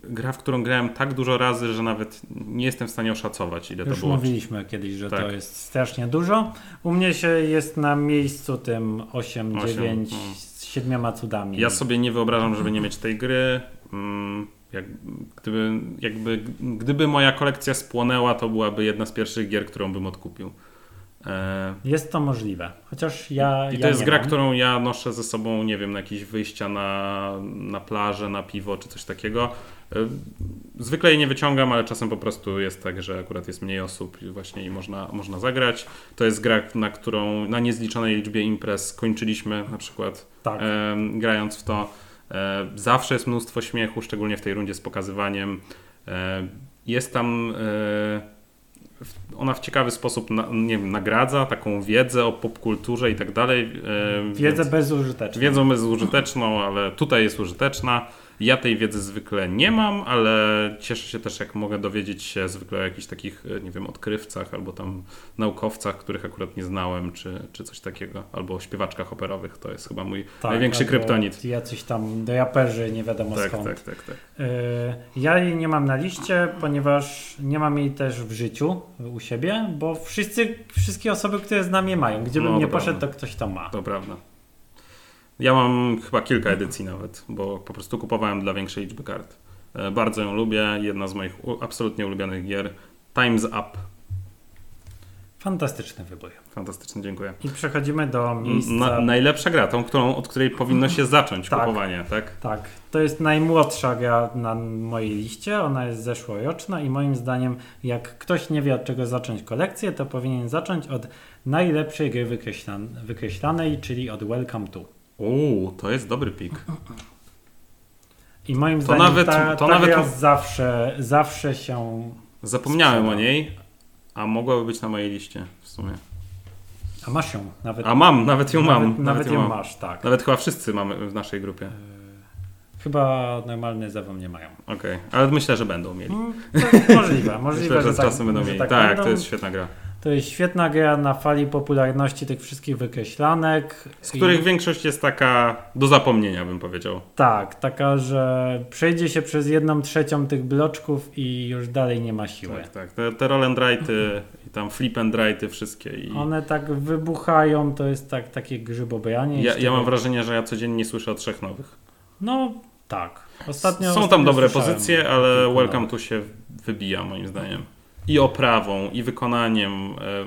Gra, w którą grałem tak dużo razy, że nawet nie jestem w stanie oszacować, ile już to było. Już mówiliśmy kiedyś, że tak, to jest strasznie dużo. U mnie się jest na miejscu tym 8-9 z 7 cudami. Ja sobie nie wyobrażam, żeby nie mieć tej gry. Gdyby moja kolekcja spłonęła, to byłaby jedna z pierwszych gier, którą bym odkupił. Jest to możliwe, chociaż ja. I to jest gra, którą ja noszę ze sobą, nie wiem, na jakieś wyjścia na plażę, na piwo czy coś takiego. Zwykle jej nie wyciągam, ale czasem po prostu jest tak, że akurat jest mniej osób i właśnie można zagrać. To jest gra, na którą na niezliczonej liczbie imprez kończyliśmy na przykład tak, grając w to. Zawsze jest mnóstwo śmiechu, szczególnie w tej rundzie z pokazywaniem. Jest tam. Ona w ciekawy sposób nagradza taką wiedzę o popkulturze i tak dalej. Wiedzę bezużyteczną. Wiedzą bezużyteczną, ale tutaj jest użyteczna. Ja tej wiedzy zwykle nie mam, ale cieszę się też, jak mogę dowiedzieć się zwykle o jakichś takich, nie wiem, odkrywcach albo tam naukowcach, których akurat nie znałem, czy coś takiego, albo o śpiewaczkach operowych. To jest chyba mój największy kryptonit. Jacyś tam raperzy, nie wiadomo skąd. Tak. Ja jej nie mam na liście, ponieważ nie mam jej też w życiu u siebie, bo wszystkie osoby, które znam, je mają. Gdzie bym nie poszedł, to ktoś tam ma. To prawda. Ja mam chyba kilka edycji nawet, bo po prostu kupowałem dla większej liczby kart. Bardzo ją lubię, jedna z moich absolutnie ulubionych gier. Time's Up. Fantastyczny wybór. Fantastyczny, dziękuję. I przechodzimy do miejsca... Najlepsza gra, tą, od której powinno się zacząć kupowanie, tak? Tak, to jest najmłodsza gra na mojej liście, ona jest zeszłoroczna i moim zdaniem, jak ktoś nie wie, od czego zacząć kolekcję, to powinien zacząć od najlepszej gry wykreślanej, czyli od Welcome To. To jest dobry pik. I moim zdaniem ta zawsze się... Zapomniałem o niej, a mogłaby być na mojej liście w sumie. A masz ją nawet. A mam, nawet ją masz, tak. Nawet chyba wszyscy mamy w naszej grupie. Chyba normalne zawam nie mają. Okej, ale myślę, że będą mieli. Możliwe, myślę, że z czasem będą mieli. Tak, to jest świetna gra. To jest świetna gra na fali popularności tych wszystkich wykreślanek. Z których większość jest taka do zapomnienia, bym powiedział. Tak, taka, że przejdzie się przez 1/3 tych bloczków i już dalej nie ma siły. Tak. Te roll and write'y i tam flip and write'y wszystkie. One tak wybuchają, to jest takie grzybobranie. Ja mam wrażenie, że ja codziennie słyszę o 3 nowych. No tak. Są tam dobre pozycje, ale Welcome To się wybija moim zdaniem. I oprawą, i wykonaniem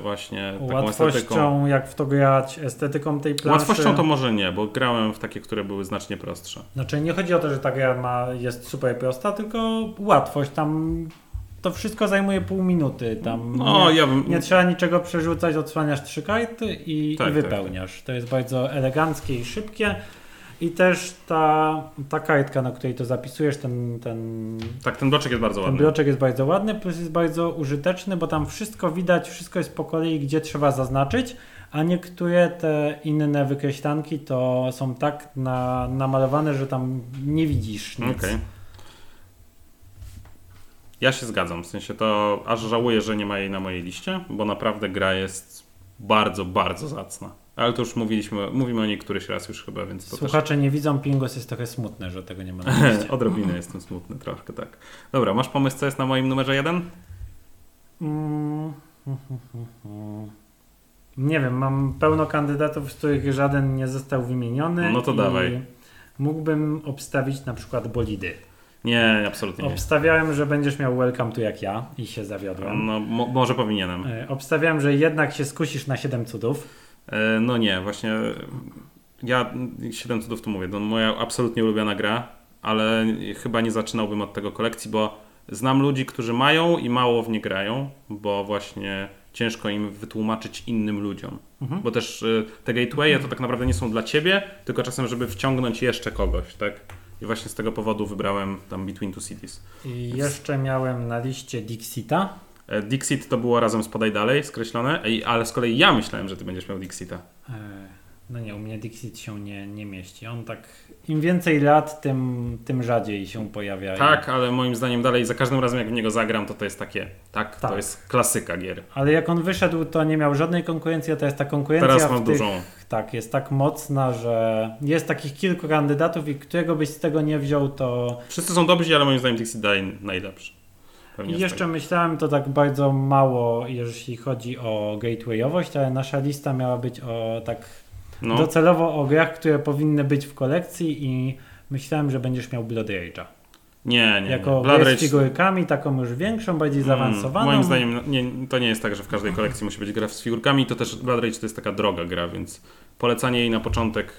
właśnie taką estetyką. Jak w to grać, estetyką tej planszy. Łatwością to może nie, bo grałem w takie, które były znacznie prostsze. Znaczy nie chodzi o to, że ta gra jest super prosta, tylko łatwość. Tam to wszystko zajmuje pół minuty. Tam nie trzeba niczego przerzucać, odsłaniasz 3 karty i wypełniasz. To jest bardzo eleganckie i szybkie. I też ta kartka, na której to zapisujesz, ten bloczek jest bardzo ładny. Ten bloczek jest bardzo ładny, plus jest bardzo użyteczny, bo tam wszystko widać, wszystko jest po kolei, gdzie trzeba zaznaczyć, a niektóre te inne wykreślanki to są tak namalowane, że tam nie widzisz nic. Okay. Ja się zgadzam, w sensie to aż żałuję, że nie ma jej na mojej liście, bo naprawdę gra jest bardzo, bardzo zacna. Ale to już mówimy o niej któryś raz już chyba, więc to Słuchacze nie widzą, Pingos jest trochę smutny, że tego nie ma na liście. Odrobinę jestem smutny, troszkę tak. Dobra, masz pomysł, co jest na moim numerze 1? Nie wiem, mam pełno kandydatów, z których żaden nie został wymieniony. No to dawaj. Mógłbym obstawić na przykład bolidy. Nie, absolutnie nie. Obstawiałem, że będziesz miał Welcome To jak ja i się zawiodłem. No, może powinienem. Obstawiałem, że jednak się skusisz na 7 cudów. No nie, właśnie ja 7 cudów to mówię, to moja absolutnie ulubiona gra, ale chyba nie zaczynałbym od tego kolekcji, bo znam ludzi, którzy mają i mało w nie grają, bo właśnie ciężko im wytłumaczyć innym ludziom, bo też te gateway'e to tak naprawdę nie są dla ciebie, tylko czasem żeby wciągnąć jeszcze kogoś, tak? i właśnie z tego powodu wybrałem tam Between Two Cities. I jeszcze miałem na liście Dixita. Dixit to było razem z Podaj Dalej skreślone, ale z kolei ja myślałem, że ty będziesz miał Dixita. No nie, u mnie Dixit się nie mieści. On tak, im więcej lat, tym rzadziej się pojawia. Tak, ale moim zdaniem dalej, za każdym razem jak w niego zagram, to jest takie, tak, to jest klasyka gier. Ale jak on wyszedł, to nie miał żadnej konkurencji, a to jest ta konkurencja teraz mam dużą. Tak, jest tak mocna, że jest takich kilku kandydatów i którego byś z tego nie wziął, to... Wszyscy są dobrzy, ale moim zdaniem Dixit dalej najlepszy. I jeszcze myślałem, to tak bardzo mało, jeśli chodzi o gatewayowość, ale nasza lista miała być o tak... No. Docelowo o grach, które powinny być w kolekcji i myślałem, że będziesz miał Blood Rage'a. Nie. Jako Blood Rage... z figurkami, taką już większą, bardziej zaawansowaną. Moim zdaniem to nie jest tak, że w każdej kolekcji musi być gra z figurkami, to też Blood Rage to jest taka droga gra, więc polecanie jej na początek...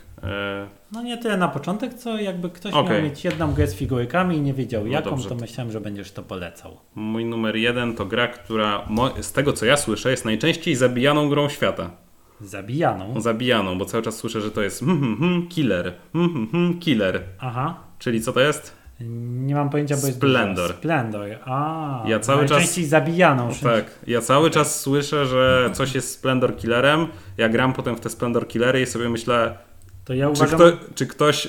No nie tyle na początek, co jakby ktoś miał mieć jedną grę z figurkami i nie wiedział jaką, dobrze, to myślałem, że będziesz to polecał. Mój numer 1 to gra, która z tego co ja słyszę jest najczęściej zabijaną grą świata. Zabijaną, bo cały czas słyszę, że to jest killer. Killer. Aha. Czyli co to jest? Nie mam pojęcia, bo jest Splendor. Ja cały czas zabijaną. Tak. Ja cały czas słyszę, że coś jest Splendor killerem. Ja gram potem w te Splendor killery i sobie myślę, to ja uważam, czy ktoś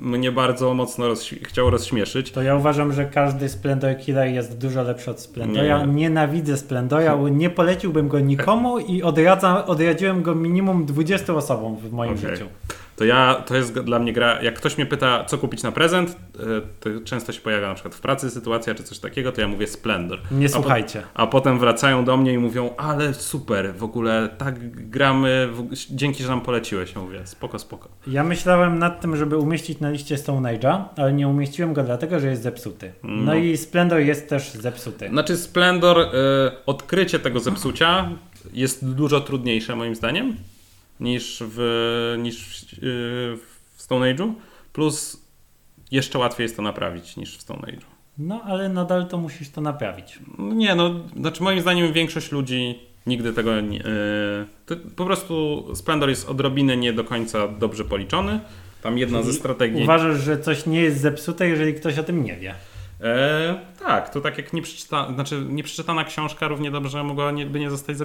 mnie bardzo mocno chciał rozśmieszyć. To ja uważam, że każdy Splendor Killer jest dużo lepszy od Splendora. Ja nienawidzę Splendora, nie poleciłbym go nikomu i odradziłem go minimum 20 osobom w moim życiu. To jest dla mnie gra, jak ktoś mnie pyta, co kupić na prezent, to często się pojawia na przykład w pracy sytuacja czy coś takiego, to ja mówię Splendor. Nie słuchajcie. A potem wracają do mnie i mówią, ale super, w ogóle tak gramy, dzięki, że nam poleciłeś. Ja mówię, spoko. Ja myślałem nad tym, żeby umieścić na liście Stone Age'a, ale nie umieściłem go dlatego, że jest zepsuty. No i Splendor jest też zepsuty. Znaczy Splendor, odkrycie tego zepsucia jest dużo trudniejsze moim zdaniem niż w Stone Age'u, plus jeszcze łatwiej jest to naprawić niż w Stone Age'u. No, ale nadal to musisz to naprawić. Znaczy moim zdaniem większość ludzi nigdy tego nie... po prostu Splendor jest odrobinę nie do końca dobrze policzony. Tam jedna czyli ze strategii... Uważasz, że coś nie jest zepsute, jeżeli ktoś o tym nie wie. Tak, to tak jak nieprzeczytana książka równie dobrze mogła nie zostać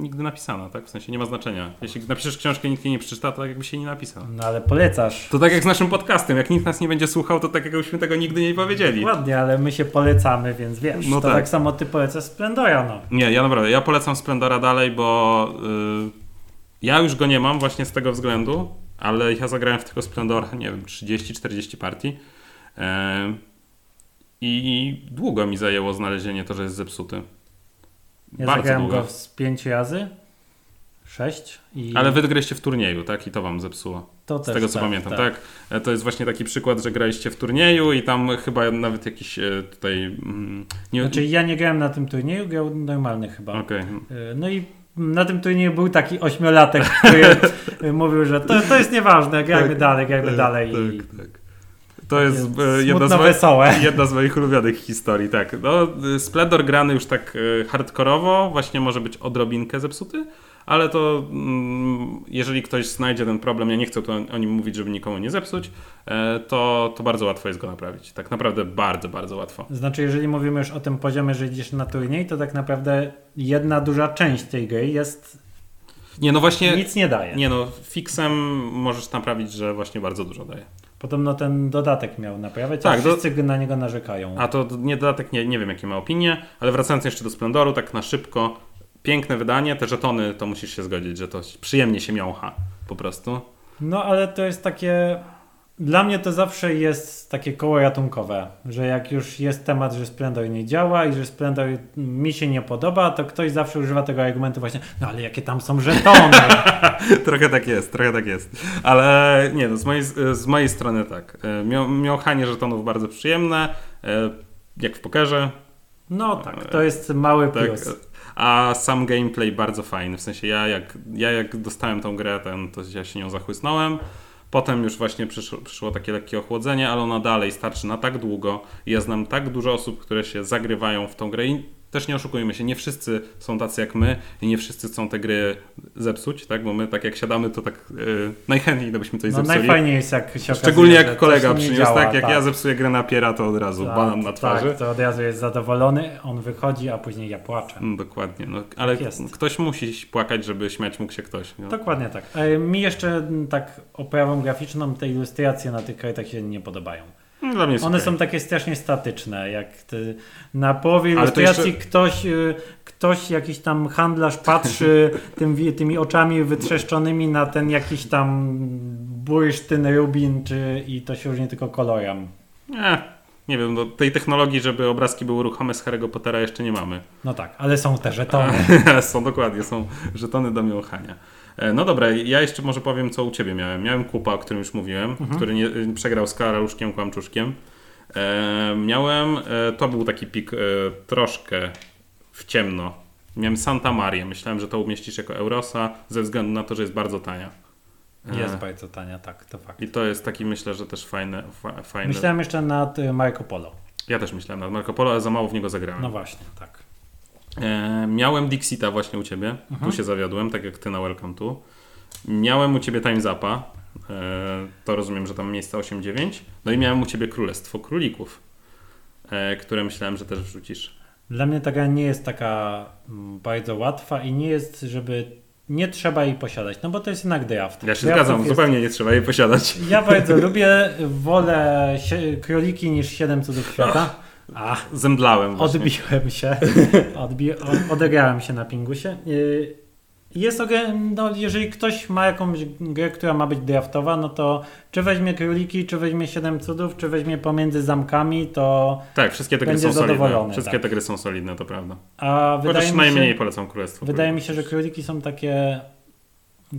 nigdy napisana, tak? W sensie nie ma znaczenia. Jeśli napiszesz książkę, nikt jej nie przeczyta, to tak jakby się nie napisał. No ale polecasz. To tak jak z naszym podcastem, jak nikt nas nie będzie słuchał, to tak jakbyśmy tego nigdy nie powiedzieli. Dokładnie, ale my się polecamy, więc wiesz, no to tak samo ty polecasz Splendora, no. Nie, ja naprawdę, ja polecam Splendora dalej, bo ja już go nie mam właśnie z tego względu, ale ja zagrałem w tego Splendora, nie wiem, 30-40 partii. I długo mi zajęło znalezienie to, że jest zepsuty. Ja zagrałem go z 5 razy, 6. Ale wy graliście w turnieju, tak? I to wam zepsuło. To z tego co pamiętam, tak? To jest właśnie taki przykład, że graliście w turnieju i tam chyba nawet jakiś tutaj... Znaczy ja nie grałem na tym turnieju, grał normalny chyba. Okay. No i na tym turnieju był taki 8-latek, który mówił, że to jest nieważne, grajmy dalej, grajmy dalej. Tak. To jest jedna z moich ulubionych historii, tak. No, Splendor grany już tak hardkorowo, właśnie może być odrobinkę zepsuty, ale to jeżeli ktoś znajdzie ten problem, ja nie chcę tu o nim mówić, żeby nikomu nie zepsuć, to bardzo łatwo jest go naprawić. Tak naprawdę bardzo, bardzo łatwo. Znaczy, jeżeli mówimy już o tym poziomie, że idziesz na turniej, to tak naprawdę jedna duża część tej gry jest... nic nie daje. Fixem możesz naprawić, że właśnie bardzo dużo daje. Podobno ten dodatek miał naprawiać, a wszyscy na niego narzekają. A to dodatek, nie wiem jakie ma opinie, ale wracając jeszcze do Splendoru, tak na szybko, piękne wydanie, te żetony, to musisz się zgodzić, że to przyjemnie się miącha po prostu. No ale to jest takie, dla mnie to zawsze jest takie koło ratunkowe, że jak już jest temat, że Splendor nie działa i że Splendor mi się nie podoba, to ktoś zawsze używa tego argumentu właśnie, no ale jakie tam są żetony. trochę tak jest. Ale nie, no, z mojej strony tak. Miąchanie żetonów bardzo przyjemne, jak w pokerze. No tak, to jest mały plus. A sam gameplay bardzo fajny, w sensie ja jak dostałem tą grę, to ja się nią zachłysnąłem. Potem już właśnie przyszło takie lekkie ochłodzenie, ale ona dalej starczy na tak długo. Ja znam tak dużo osób, które się zagrywają w tą grę i Też nie oszukujmy się, nie wszyscy są tacy jak my i nie wszyscy chcą te gry zepsuć, tak? Bo my tak jak siadamy, to tak najchętniej to byśmy coś zepsuli. Najfajniej jest, jak się okazuje, szczególnie jak kolega przyniósł, działa, tak? Jak ja zepsuję grę Napiera, to od razu banan na twarzy. Tak, to od razu jest zadowolony, on wychodzi, a później ja płaczę. No, dokładnie, no, ale tak ktoś musi płakać, żeby śmiać mógł się ktoś. No. Dokładnie tak. Mi jeszcze tak oprawą graficzną te ilustracje na tych kartach się nie podobają. One okay. Są takie strasznie statyczne, jak ty, na połowie ilustracji jeszcze... ktoś, jakiś tam handlarz patrzy tymi oczami wytrzeszczonymi na ten jakiś tam bursztyn, rubin i to się różni tylko kolorem. Nie wiem, do tej technologii, żeby obrazki były ruchome z Harry'ego Pottera jeszcze nie mamy. No tak, ale są te żetony. Są żetony do miłochania. No dobra, ja jeszcze może powiem, co u ciebie miałem. Miałem Kupa, o którym już mówiłem, który nie przegrał z Karaluszkiem, Kłamczuszkiem. To był taki pik troszkę w ciemno. Miałem Santa Marię. Myślałem, że to umieścisz jako Eurosa ze względu na to, że jest bardzo tania. Jest bardzo tania, tak, to fakt. I to jest taki, myślę, że też fajny. Myślałem jeszcze nad Marco Polo. Ja też myślałem nad Marco Polo, ale za mało w niego zagrałem. No właśnie, tak. Miałem Dixita właśnie u ciebie. Tu się zawiodłem, tak jak ty na Welcome To. Miałem u ciebie Time's Upa. To rozumiem, że tam miejsca 8-9. No i miałem u ciebie Królestwo Królików, które myślałem, że też wrzucisz. Dla mnie ta gra nie jest taka bardzo łatwa i nie jest, nie trzeba jej posiadać, no bo to jest jednak draft. Ja się zgadzam, zupełnie nie trzeba jej posiadać. Ja bardzo lubię, wolę króliki niż Siedem Cudów Świata. Zemdlałem właśnie. Odbiłem się, odegrałem się na pingusie. Jest to grę, no jeżeli ktoś ma jakąś grę, która ma być draftowa, no to czy weźmie króliki, czy weźmie Siedem Cudów, czy weźmie Pomiędzy zamkami, to tak, wszystkie te gry są solidne. Wszystkie te gry są solidne, to prawda. Chociaż najmniej polecam Królestwo. Wydaje mi się, że króliki są takie...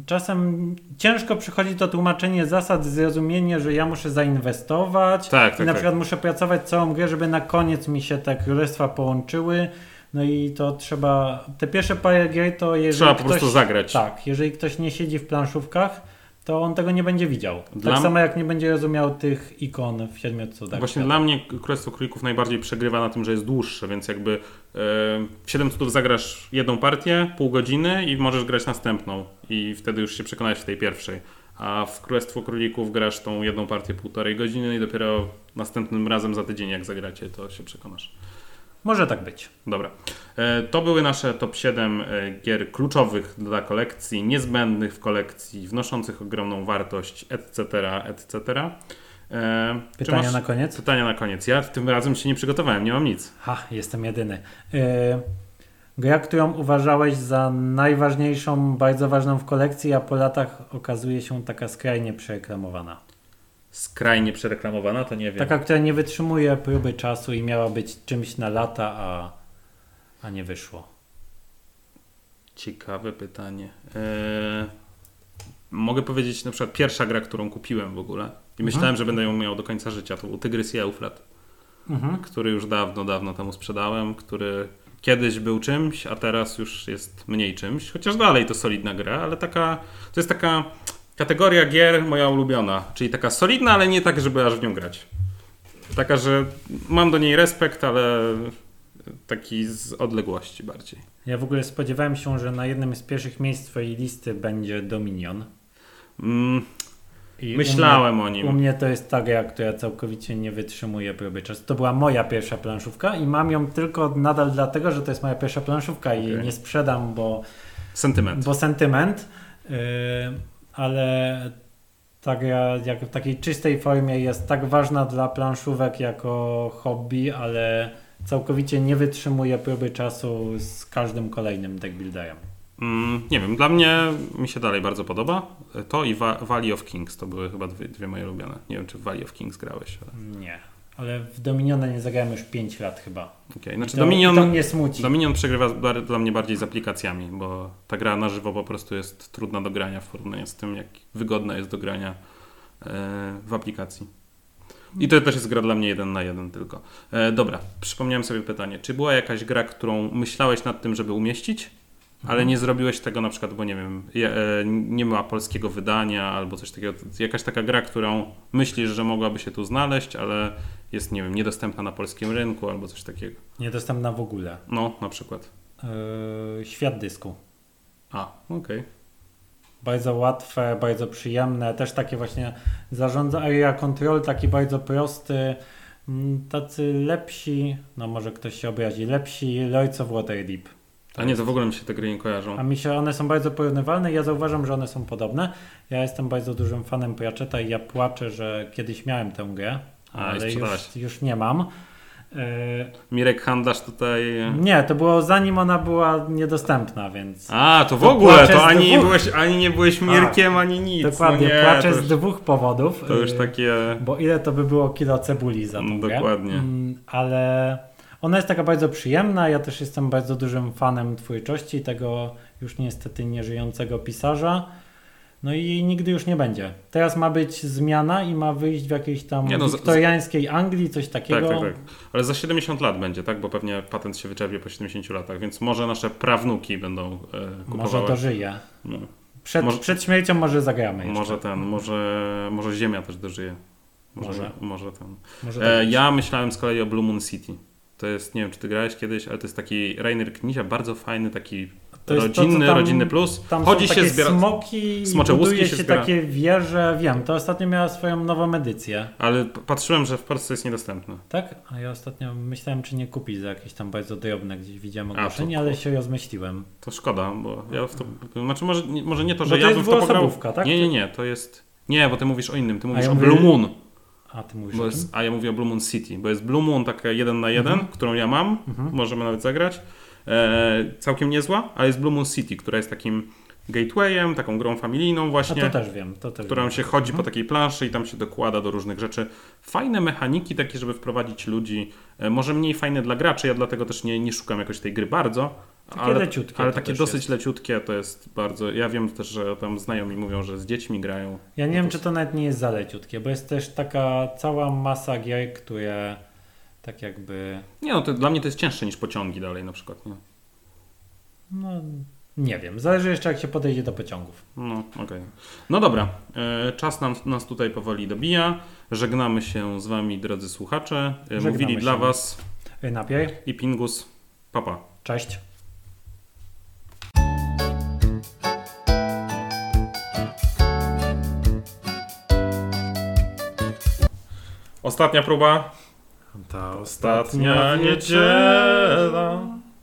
Czasem ciężko przychodzi to tłumaczenie zasad, zrozumienie, że ja muszę zainwestować i na przykład muszę pracować całą grę, żeby na koniec mi się te królestwa połączyły. No i to trzeba, te pierwsze parę gier to jeżeli trzeba po prostu zagrać. Tak, jeżeli ktoś nie siedzi w planszówkach, to on tego nie będzie widział. Tak samo jak nie będzie rozumiał tych ikon w Siedmiu Cudach. Właśnie dla mnie Królestwo Królików najbardziej przegrywa na tym, że jest dłuższe, więc jakby w 7 cudów zagrasz jedną partię, pół godziny i możesz grać następną i wtedy już się przekonałeś w tej pierwszej. A w Królestwo Królików grasz tą jedną partię półtorej godziny i dopiero następnym razem za tydzień jak zagracie, to się przekonasz. Może tak być. Dobra. To były nasze top 7 gier kluczowych dla kolekcji, niezbędnych w kolekcji, wnoszących ogromną wartość, etc., etc. Pytania na koniec. Ja tym razem się nie przygotowałem, nie mam nic. Jestem jedyny. Gra, którą uważałeś za najważniejszą, bardzo ważną w kolekcji, a po latach okazuje się taka skrajnie przereklamowana. Skrajnie przereklamowana, to nie wiem. Taka, która nie wytrzymuje próby czasu i miała być czymś na lata, a nie wyszło. Ciekawe pytanie. Mogę powiedzieć na przykład pierwsza gra, którą kupiłem w ogóle i myślałem, że będę ją miał do końca życia. To był Tygrys i Eufrat, który już dawno temu sprzedałem, który kiedyś był czymś, a teraz już jest mniej czymś. Chociaż dalej to solidna gra, ale to jest taka... Kategoria gier moja ulubiona, czyli taka solidna, ale nie tak, żeby aż w nią grać. Taka, że mam do niej respekt, ale taki z odległości bardziej. Ja w ogóle spodziewałem się, że na jednym z pierwszych miejsc twojej listy będzie Dominion. Myślałem o nim. U mnie to jest ta gra, która całkowicie nie wytrzymuje próby czasu. To była moja pierwsza planszówka i mam ją tylko nadal dlatego, że to jest moja pierwsza planszówka i nie sprzedam, bo... Sentyment. Ale tak jak w takiej czystej formie jest tak ważna dla planszówek jako hobby, ale całkowicie nie wytrzymuje próby czasu z każdym kolejnym deckbuilderem. Nie wiem, dla mnie mi się dalej bardzo podoba. To i Valley of Kings to były chyba dwie moje ulubione. Nie wiem, czy w Valley of Kings grałeś. Ale... Nie, ale w Dominiona nie zagrałem już 5 lat chyba. Okay. Znaczy, to mnie smuci. Dominion przegrywa dla mnie bardziej z aplikacjami, bo ta gra na żywo po prostu jest trudna do grania w porównaniu z tym, jak wygodna jest do grania w aplikacji. I to też jest gra dla mnie 1 na 1 tylko. Dobra, przypomniałem sobie pytanie. Czy była jakaś gra, którą myślałeś nad tym, żeby umieścić, ale nie zrobiłeś tego na przykład, bo nie wiem, nie ma polskiego wydania albo coś takiego. Jakaś taka gra, którą myślisz, że mogłaby się tu znaleźć, ale jest, nie wiem, niedostępna na polskim rynku albo coś takiego. Niedostępna w ogóle. No, na przykład. Świat dysku. A, okej. Okay. Bardzo łatwe, bardzo przyjemne, też takie właśnie zarządza area control, taki bardzo prosty, tacy lepsi, no może ktoś się obrazi, lepsi Lords of Waterdeep. A nie, to w ogóle mi się te gry nie kojarzą. A mi się one są bardzo porównywalne, ja zauważam, że one są podobne. Ja jestem bardzo dużym fanem Pratchetta i ja płaczę, że kiedyś miałem tę grę, ale już nie mam. Mirek, handlarz tutaj... Nie, to było zanim ona była niedostępna, więc... A, to w ogóle, to ani, dwóch... nie byłeś Mirkiem, ani nic. Dokładnie, no nie, płaczę z dwóch powodów. To już takie... Bo ile to by było kilo cebuli za tą grę. Dokładnie. Ale ona jest taka bardzo przyjemna, ja też jestem bardzo dużym fanem twórczości tego już niestety nieżyjącego pisarza. No i nigdy już nie będzie. Teraz ma być zmiana i ma wyjść w jakiejś tam wiktoriańskiej Anglii, coś takiego. Tak. Ale za 70 lat będzie, tak? Bo pewnie patent się wyczerpie po 70 latach, więc może nasze prawnuki będą kupowały. Może to żyje. No. Przed śmiercią może zagramy jeszcze. Może Ziemia też dożyje. Ja myślałem z kolei o Blue Moon City. To jest, nie wiem czy ty grałeś kiedyś, ale to jest taki Rainer Knizia, bardzo fajny taki... To rodzinny, to, tam, rodzinny plus. Tam chodzi są się takie zbiera... smoki, smocze buduje się zbiera... takie wieże, wiem, to ostatnio miała swoją nową edycję. Ale patrzyłem, że w Polsce jest niedostępne. Tak? A ja ostatnio myślałem, czy nie kupić za jakieś tam bardzo drobne, gdzieś widziałem ogłoszenie, ale się rozmyśliłem. To szkoda, bo ja w to... Znaczy może nie to, że ja bym w to pograł. Tak? Nie, to jest... Nie, bo ty mówisz o innym, ty mówisz o Blue Moon. A ty mówisz o czym? A ja mówię o Blue Moon City, bo jest Blue Moon taka 1/1, którą ja mam, możemy nawet zagrać. Całkiem niezła, a jest Blue Moon City, która jest takim gatewayem, taką grą familijną właśnie. A to też wiem. Którą się chodzi po takiej planszy i tam się dokłada do różnych rzeczy. Fajne mechaniki takie, żeby wprowadzić ludzi. Może mniej fajne dla graczy, ja dlatego też nie szukam jakoś tej gry bardzo. Takie leciutkie. Ale takie dosyć jest. Leciutkie to jest bardzo... Ja wiem też, że tam znajomi mówią, że z dziećmi grają. Ja nie wiem, czy to nawet nie jest za leciutkie, bo jest też taka cała masa gier, które... Tak jakby... Nie no, to dla mnie to jest cięższe niż pociągi dalej na przykład, nie? No, nie wiem. Zależy jeszcze jak się podejdzie do pociągów. No, okej. Okay. No dobra. Czas nas tutaj powoli dobija. Żegnamy się z wami, drodzy słuchacze. Mówili dla was Napier i Pingus. Pa, pa. Cześć. Ostatnia próba. Ta ostatnia niedziela.